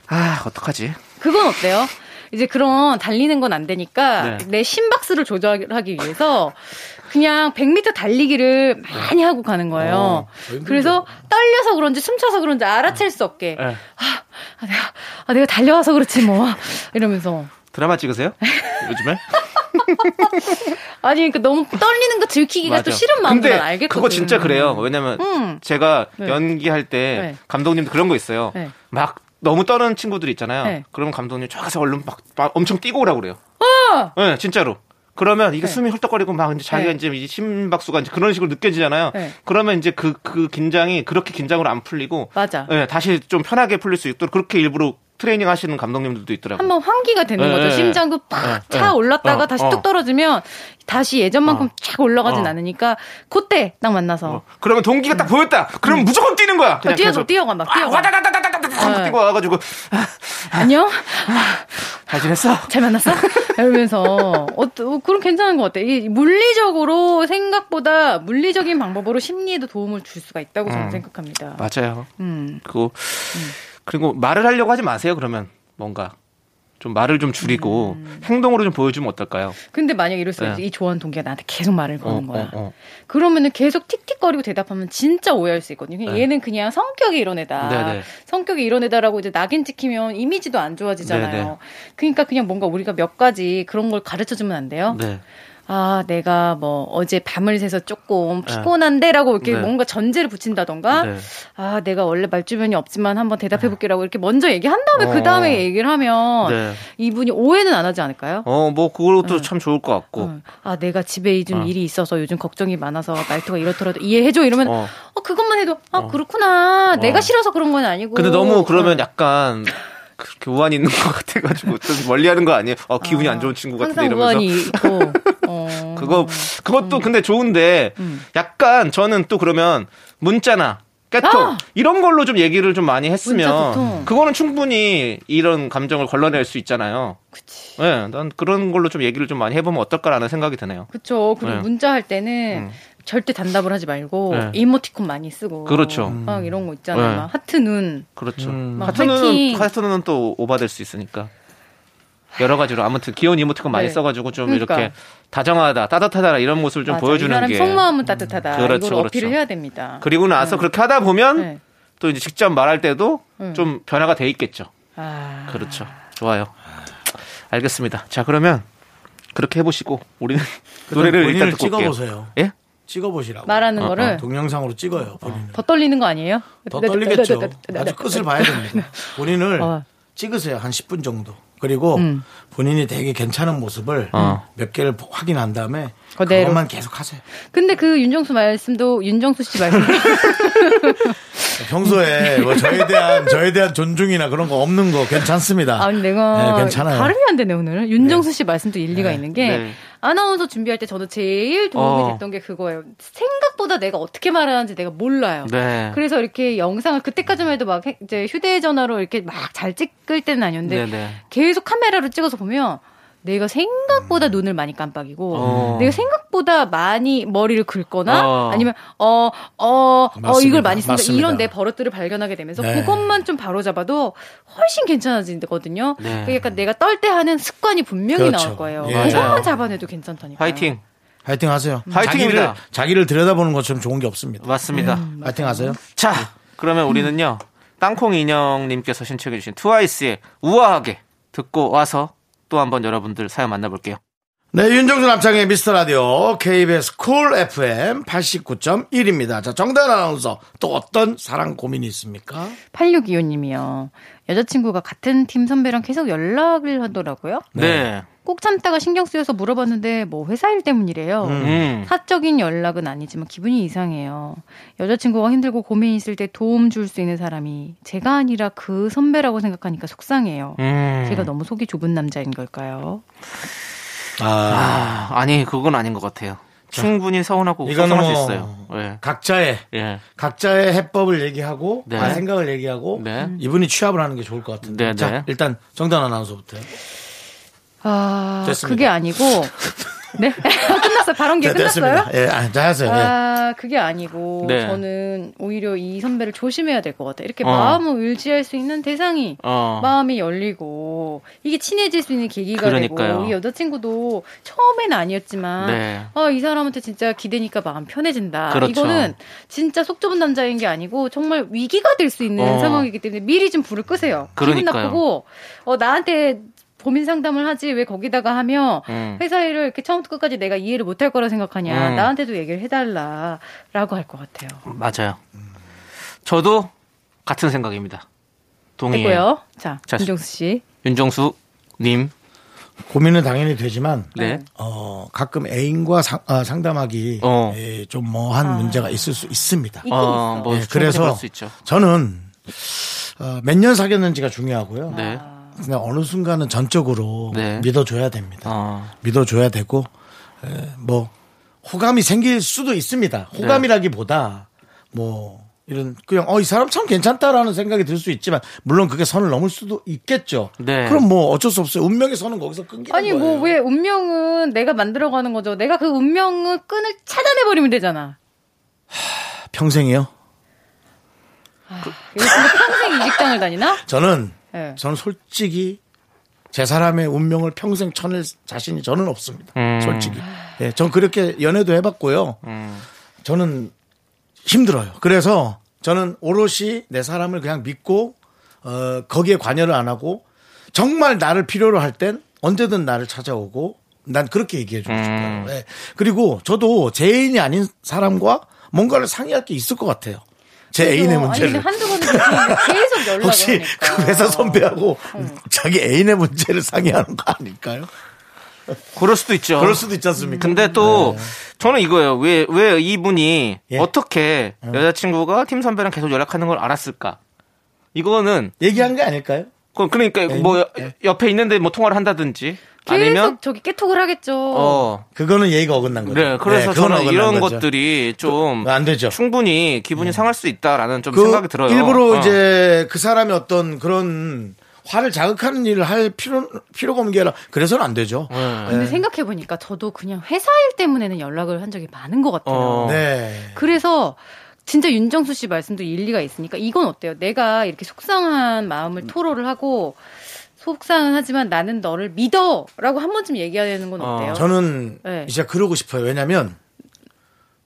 아 어떡하지? 그건 어때요? 이제 그런 달리는 건 안 되니까 네. 내 심박수를 조절하기 위해서 그냥 백 미터 달리기를 많이 하고 가는 거예요. 어, 그래서 떨려서 그런지 숨차서 그런지 알아챌 수 없게 네. 아, 내가, 아, 내가 달려와서 그렇지 뭐 이러면서. 드라마 찍으세요? 요즘에? 아니 그러니까 너무 떨리는 거 들키기가 맞아. 또 싫은 마음도 난 알겠거든. 그거 진짜 그래요. 왜냐면 음. 제가 네. 연기할 때 네. 감독님도 그런 거 있어요. 네. 막 너무 떠는 친구들 있잖아요. 네. 그러면 감독님 가서 얼른 막, 막 엄청 뛰고 오라고 그래요. 어! 네, 진짜로. 그러면 이게 네. 숨이 헐떡거리고 막 이제 자기가 네. 이제 심박수가 이제 그런 식으로 느껴지잖아요. 네. 그러면 이제 그, 그 긴장이 그렇게 긴장으로 안 풀리고. 맞아. 네, 다시 좀 편하게 풀릴 수 있도록 그렇게 일부러 트레이닝 하시는 감독님들도 있더라고요. 한번 환기가 되는 네. 거죠. 심장도 팍 차 네. 올랐다가 어, 다시 어. 뚝 떨어지면 다시 예전만큼 쫙 어. 올라가진 어. 않으니까 그때 딱 만나서. 어. 그러면 동기가 네. 딱 보였다. 그러면 네. 무조건 뛰는 거야. 그냥 어, 뛰어서 뛰어가 막 뛰어가. 와다다다다다다. 네. 뛰고 와가지고 아, 안녕 아, 잘 지냈어? 잘 만났어? 이러면서 어, 그럼 괜찮은 것 같아. 이게 물리적으로 생각보다 물리적인 방법으로 심리에도 도움을 줄 수가 있다고 음, 저는 생각합니다. 맞아요. 음. 그리고, 음. 그리고 말을 하려고 하지 마세요. 그러면 뭔가 좀 말을 좀 줄이고 음. 행동으로 좀 보여주면 어떨까요? 근데 만약 이럴 수 있지. 네. 이 좋아하는 동기가 나한테 계속 말을 거는 어, 거야. 어, 어. 그러면은 계속 틱틱거리고 대답하면 진짜 오해할 수 있거든요. 네. 얘는 그냥 성격이 이런 애다. 네네. 성격이 이런 애다라고 이제 낙인 찍히면 이미지도 안 좋아지잖아요. 네네. 그러니까 그냥 뭔가 우리가 몇 가지 그런 걸 가르쳐주면 안 돼요? 네. 아, 내가 뭐 어제 밤을 새서 조금 피곤한데라고 이렇게 네. 뭔가 전제를 붙인다던가 네. 아, 내가 원래 말주변이 없지만 한번 대답해볼게라고 이렇게 먼저 얘기한 다음에 어. 그 다음에 얘기를 하면 네. 이분이 오해는 안 하지 않을까요? 어, 뭐 그것도 응. 참 좋을 것 같고 응. 아, 내가 집에 좀 응. 일이 있어서 요즘 걱정이 많아서 말투가 이렇더라도 이해해줘 이러면 어, 어 그것만 해도 아, 어. 그렇구나 어. 내가 싫어서 그런 건 아니고. 근데 너무 그러면 응. 약간 그렇게 우환이 있는 것 같아가지고 좀 멀리하는 거 아니에요? 어, 기분이 아, 안 좋은 친구 같은데 이러면서. 항상 우환이 있고. 어. 그거 그것도 음. 근데 좋은데 약간 저는 또 그러면 문자나 깨톡 아! 이런 걸로 좀 얘기를 좀 많이 했으면 그거는 충분히 이런 감정을 걸러낼 수 있잖아요. 그치. 네, 난 그런 걸로 좀 얘기를 좀 많이 해보면 어떨까라는 생각이 드네요. 그렇죠. 그리고 네. 문자 할 때는 음. 절대 단답을 하지 말고 네. 이모티콘 많이 쓰고 그렇죠. 막 이런 거 있잖아요. 네. 막 하트 눈. 그렇죠. 음. 하트 눈은 하트 눈은 또 오바될 수 있으니까. 여러 가지로 아무튼 귀여운 이모티콘 많이 네. 써가지고 좀 그러니까. 이렇게 다정하다 따뜻하다 이런 모습을 좀 맞아, 보여주는 게 이 사람 속마음은 따뜻하다 음. 그렇죠, 이걸 어필을 그렇죠. 해야 됩니다. 그리고 나서 네. 그렇게 하다 보면 네. 또 이제 직접 말할 때도 음. 좀 변화가 돼 있겠죠. 아... 그렇죠. 좋아요. 알겠습니다. 자 그러면 그렇게 해보시고 우리는 노래를 일단 듣고 찍어보세요. 예? 찍어보시라고 말하는 어, 거를 어. 동영상으로 찍어요. 본인을. 더 떨리는 거 아니에요? 더 떨리겠죠. 아주 끝을 봐야 됩니다. 본인을 어. 찍으세요. 한 십 분 정도. 그리고 음. 본인이 되게 괜찮은 모습을 어. 몇 개를 확인한 다음에 그대로. 그것만 계속 하세요. 근데 그 윤정수 말씀도 윤정수 씨 말씀. 평소에 뭐 저에 대한 저에 대한 존중이나 그런 거 없는 거 괜찮습니다. 아, 내가 네, 괜찮아요. 발음이 안 되네 오늘은. 윤정수 네. 씨 말씀도 일리가 네. 있는 게 네. 아나운서 준비할 때 저도 제일 도움이 어. 됐던 게 그거예요. 생각보다 내가 어떻게 말하는지 내가 몰라요. 네. 그래서 이렇게 영상을 그때까지만 해도 막 이제 휴대전화로 이렇게 막 잘 찍을 때는 아니었는데 네네. 계속 카메라로 찍어서 보면. 내가 생각보다 눈을 많이 깜빡이고 어. 내가 생각보다 많이 머리를 긁거나 어. 아니면 어어어 어, 어, 이걸 많이 쓴다 맞습니다. 이런 내 버릇들을 발견하게 되면서 네. 그것만 좀 바로잡아도 훨씬 괜찮아지거든요. 네. 그러니까 약간 내가 떨 때 하는 습관이 분명히 그렇죠. 나올 거예요. 예. 그것만 잡아내도 괜찮다니까요. 화이팅. 화이팅 하세요. 음. 화이팅입니다. 자기를, 자기를 들여다보는 것처럼 좋은 게 없습니다. 맞습니다. 음, 화이팅 하세요. 자 그러면 우리는요. 땅콩인형님께서 신청해 주신 트와이스의 우아하게 듣고 와서 또 한번 여러분들 사연 만나볼게요. 네, 윤정수 남창의 미스터 라디오 케이비에스 쿨 에프엠 팔십구 점 일입니다. 자, 정다은 아나운서 또 어떤 사랑 고민이 있습니까? 팔육이오 님이요. 여자친구가 같은 팀 선배랑 계속 연락을 하더라고요. 네. 꼭 참다가 신경 쓰여서 물어봤는데 뭐 회사 일 때문이래요. 음. 사적인 연락은 아니지만 기분이 이상해요. 여자친구가 힘들고 고민이 있을 때 도움 줄 수 있는 사람이 제가 아니라 그 선배라고 생각하니까 속상해요. 음. 제가 너무 속이 좁은 남자인 걸까요? 아, 아 아니 그건 아닌 것 같아요. 충분히 서운하고 속상할 수 있어요. 네. 각자의 네. 각자의 해법을 얘기하고 네. 생각을 얘기하고 네. 이분이 취합을 하는 게 좋을 것 같은데 네, 네. 자 일단 정단 아나운서부터요. 아 됐습니다. 그게 아니고 네 끝났어요. 발언기 네, 끝났어요. 예, 자 하세요. 아 예. 그게 아니고 네. 저는 오히려 이 선배를 조심해야 될 것 같아요. 이렇게 어. 마음을 의지할 수 있는 대상이 어. 마음이 열리고 이게 친해질 수 있는 계기가 그러니까요. 되고 이 여자친구도 처음에는 아니었지만 네. 아, 이 사람한테 진짜 기대니까 마음 편해진다. 그렇죠. 이거는 진짜 속 좁은 남자인 게 아니고 정말 위기가 될 수 있는 어. 상황이기 때문에 미리 좀 불을 끄세요. 그러니까요. 기분 나쁘고 어, 나한테 고민 상담을 하지 왜 거기다가 하며 음. 회사 일을 이렇게 처음부터 끝까지 내가 이해를 못할 거라 생각하냐 음. 나한테도 얘기를 해달라라고 할 것 같아요. 맞아요. 저도 같은 생각입니다. 동의해요. 자, 자, 윤정수 씨, 윤정수 님 고민은 당연히 되지만 네. 어, 가끔 애인과 상, 아, 상담하기 어. 예, 좀 뭐한 아. 문제가 있을 수 있습니다. 어, 뭐 예, 그래서 수 있죠. 저는 어, 몇 년 사귀었는지가 중요하고요. 네. 근데 어느 순간은 전적으로 네. 믿어줘야 됩니다. 어. 믿어줘야 되고 에, 뭐 호감이 생길 수도 있습니다. 호감이라기보다 뭐 이런 그냥 어, 이 사람 참 괜찮다라는 생각이 들 수 있지만 물론 그게 선을 넘을 수도 있겠죠. 네. 그럼 뭐 어쩔 수 없어요. 운명의 선은 거기서 끊기는 아니, 거예요. 아니 뭐 왜 운명은 내가 만들어가는 거죠. 내가 그 운명의 끈을 차단해버리면 되잖아. 하, 평생이요? 아, 그... 평생 이 직장을 다니나? 저는 네. 저는 솔직히 제 사람의 운명을 평생 쳐낼 자신이 저는 없습니다. 음. 솔직히. 예, 전 그렇게 연애도 해봤고요. 음. 저는 힘들어요. 그래서 저는 오롯이 내 사람을 그냥 믿고 어, 거기에 관여를 안 하고 정말 나를 필요로 할 땐 언제든 나를 찾아오고 난 그렇게 얘기해주고 음. 싶어요. 예. 그리고 저도 제 애인이 아닌 사람과 뭔가를 상의할 게 있을 것 같아요. 제 그렇죠. 애인의 문제를 아니, 한두 번은 계속 연락을 혹시 하니까. 그 회사 선배하고 응. 자기 애인의 문제를 상의하는 거 아닐까요? 그럴 수도 있죠. 그럴 수도 있지 않습니까? 음. 근데 또 네. 저는 이거예요. 왜, 왜 이분이 예? 어떻게 음. 여자친구가 팀 선배랑 계속 연락하는 걸 알았을까? 이거는 얘기한 게 아닐까요? 그러니까 네, 뭐 네. 옆에 있는데 뭐 통화를 한다든지 아니면 저기 깨톡을 하겠죠. 어. 그거는 예의가 어긋난 거죠. 네, 그래서 네, 저는 이런 거죠. 것들이 좀 안 되죠. 충분히 기분이 음. 상할 수 있다라는 좀 그 생각이 들어요. 일부러 어. 이제 그 사람의 어떤 그런 화를 자극하는 일을 할 필요 필요가 없는 게 아니라 그래서는 안 되죠. 네. 근데 생각해 보니까 저도 그냥 회사 일 때문에는 연락을 한 적이 많은 것 같아요. 어. 네. 그래서. 진짜 윤정수 씨 말씀도 일리가 있으니까 이건 어때요? 내가 이렇게 속상한 마음을 토로를 하고 속상은 하지만 나는 너를 믿어 라고 한 번쯤 얘기해야 되는 건 어때요? 어, 저는 네. 진짜 그러고 싶어요. 왜냐면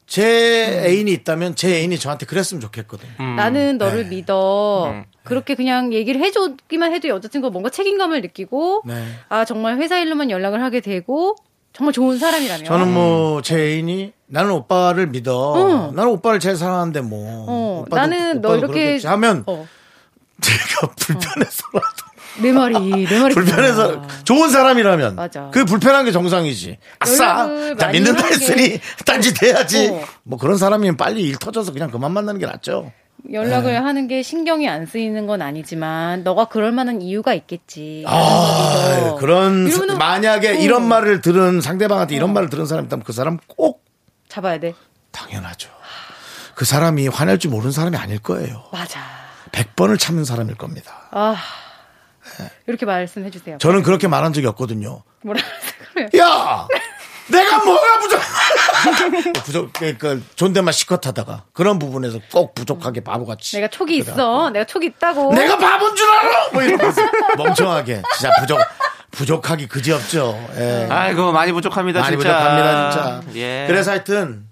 제 음. 애인이 있다면 제 애인이 저한테 그랬으면 좋겠거든요. 음. 나는 너를 네. 믿어. 음. 그렇게 그냥 얘기를 해주기만 해도 여자친구가 뭔가 책임감을 느끼고 네. 아 정말 회사 일로만 연락을 하게 되고 정말 좋은 사람이라면 저는 뭐 제 애인이 나는 오빠를 믿어. 어. 나는 오빠를 제일 사랑하는데 뭐 어. 오빠도, 나는 오빠도 너 이렇게 하면 어. 제가 불편해서라도 어. 내 말이 내 말이 불편해서 그렇구나. 좋은 사람이라면 맞아. 그 불편한 게 정상이지. 아싸 나 믿는다 했으니 딴짓 해야지. 어. 뭐 그런 사람이면 빨리 일 터져서 그냥 그만 만나는 게 낫죠. 연락을 네. 하는 게 신경이 안 쓰이는 건 아니지만 너가 그럴 만한 이유가 있겠지. 아, 그런 사, 만약에 어. 이런 말을 들은 상대방한테 이런 어. 말을 들은 사람이 있다면 그 사람 꼭 잡아야 돼. 당연하죠. 그 사람이 화낼 줄 모르는 사람이 아닐 거예요. 맞아. 백 번을 참는 사람일 겁니다. 아, 네. 이렇게 말씀해 주세요. 저는 그렇게 말한 적이 없거든요. 뭐라 그래요? 야! 내가 뭐가 부족, 부족, 그러니까 존댓말 시컷 하다가 그런 부분에서 꼭 부족하게 바보같이. 내가 촉이 그래. 있어. 내가 촉이 있다고. 내가 바본 줄 알아! 뭐 이러면서. 멍청하게. 진짜 부족, 부족하기 그지없죠. 예. 아이고, 많이 부족합니다, 많이 진짜. 많이 부족합니다, 진짜. 예. 그래서 하여튼,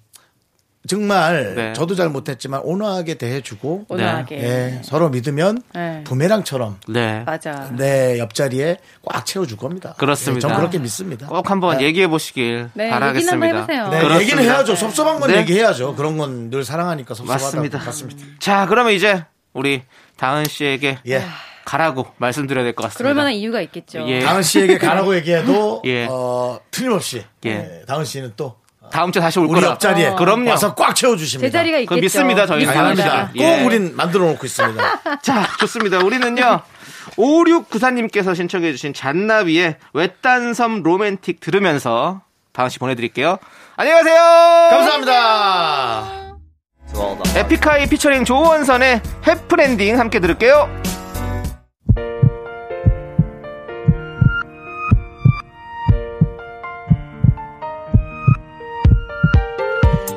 정말 네. 저도 잘 못했지만 온화하게 대해주고. 온화하게. 예. 서로 믿으면 네. 부메랑처럼. 네. 맞아. 내 옆자리에 꽉 채워줄 겁니다. 그렇습니다. 예, 전 그렇게 믿습니다. 꼭 한번 네. 얘기해 보시길 네, 바라겠습니다. 얘기는 해보세요. 네, 얘기는 해야죠. 네. 섭섭한 건 네. 얘기해야죠. 그런 건 늘 사랑하니까 섭섭하다. 맞습니다. 맞습니다. 자, 그러면 이제 우리 다은 씨에게. 예. 가라고 말씀드려야 될 것 같습니다. 그럴 만한 이유가 있겠죠. 예. 다은 씨에게 가라고 얘기해도 예. 어, 틀림없이 예. 예. 다은 씨는 또 다음 주에 다시 올 우리 거라. 옆자리에 어. 그럼요. 와서 꽉 채워주십니다. 제자리가 있겠죠. 그럼 믿습니다. 저희 당연합니다. 예. 꼭 우린 만들어 놓고 있습니다. 자, 좋습니다. 우리는요. 오육구사님께서 신청해 주신 잔나비의 외딴섬 로맨틱 들으면서 다은 씨 보내드릴게요. 안녕하세요. 감사합니다. 에픽하이 피처링 조원선의 해프랜딩 함께 들을게요.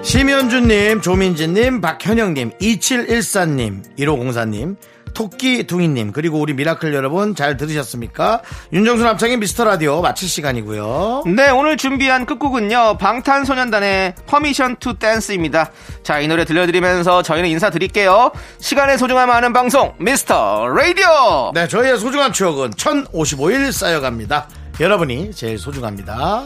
심현주님, 조민지님, 박현영님, 이칠일사님, 일오공사님, 토끼둥이님, 그리고 우리 미라클 여러분 잘 들으셨습니까? 윤정수 남창의 미스터 라디오 마칠 시간이고요. 네, 오늘 준비한 끝곡은요. 방탄소년단의 퍼미션 투 댄스입니다. 자, 이 노래 들려드리면서 저희는 인사드릴게요. 시간의 소중함을 아는 방송 미스터 라디오. 네, 저희의 소중한 추억은 천오십오일 쌓여갑니다. 여러분이 제일 소중합니다.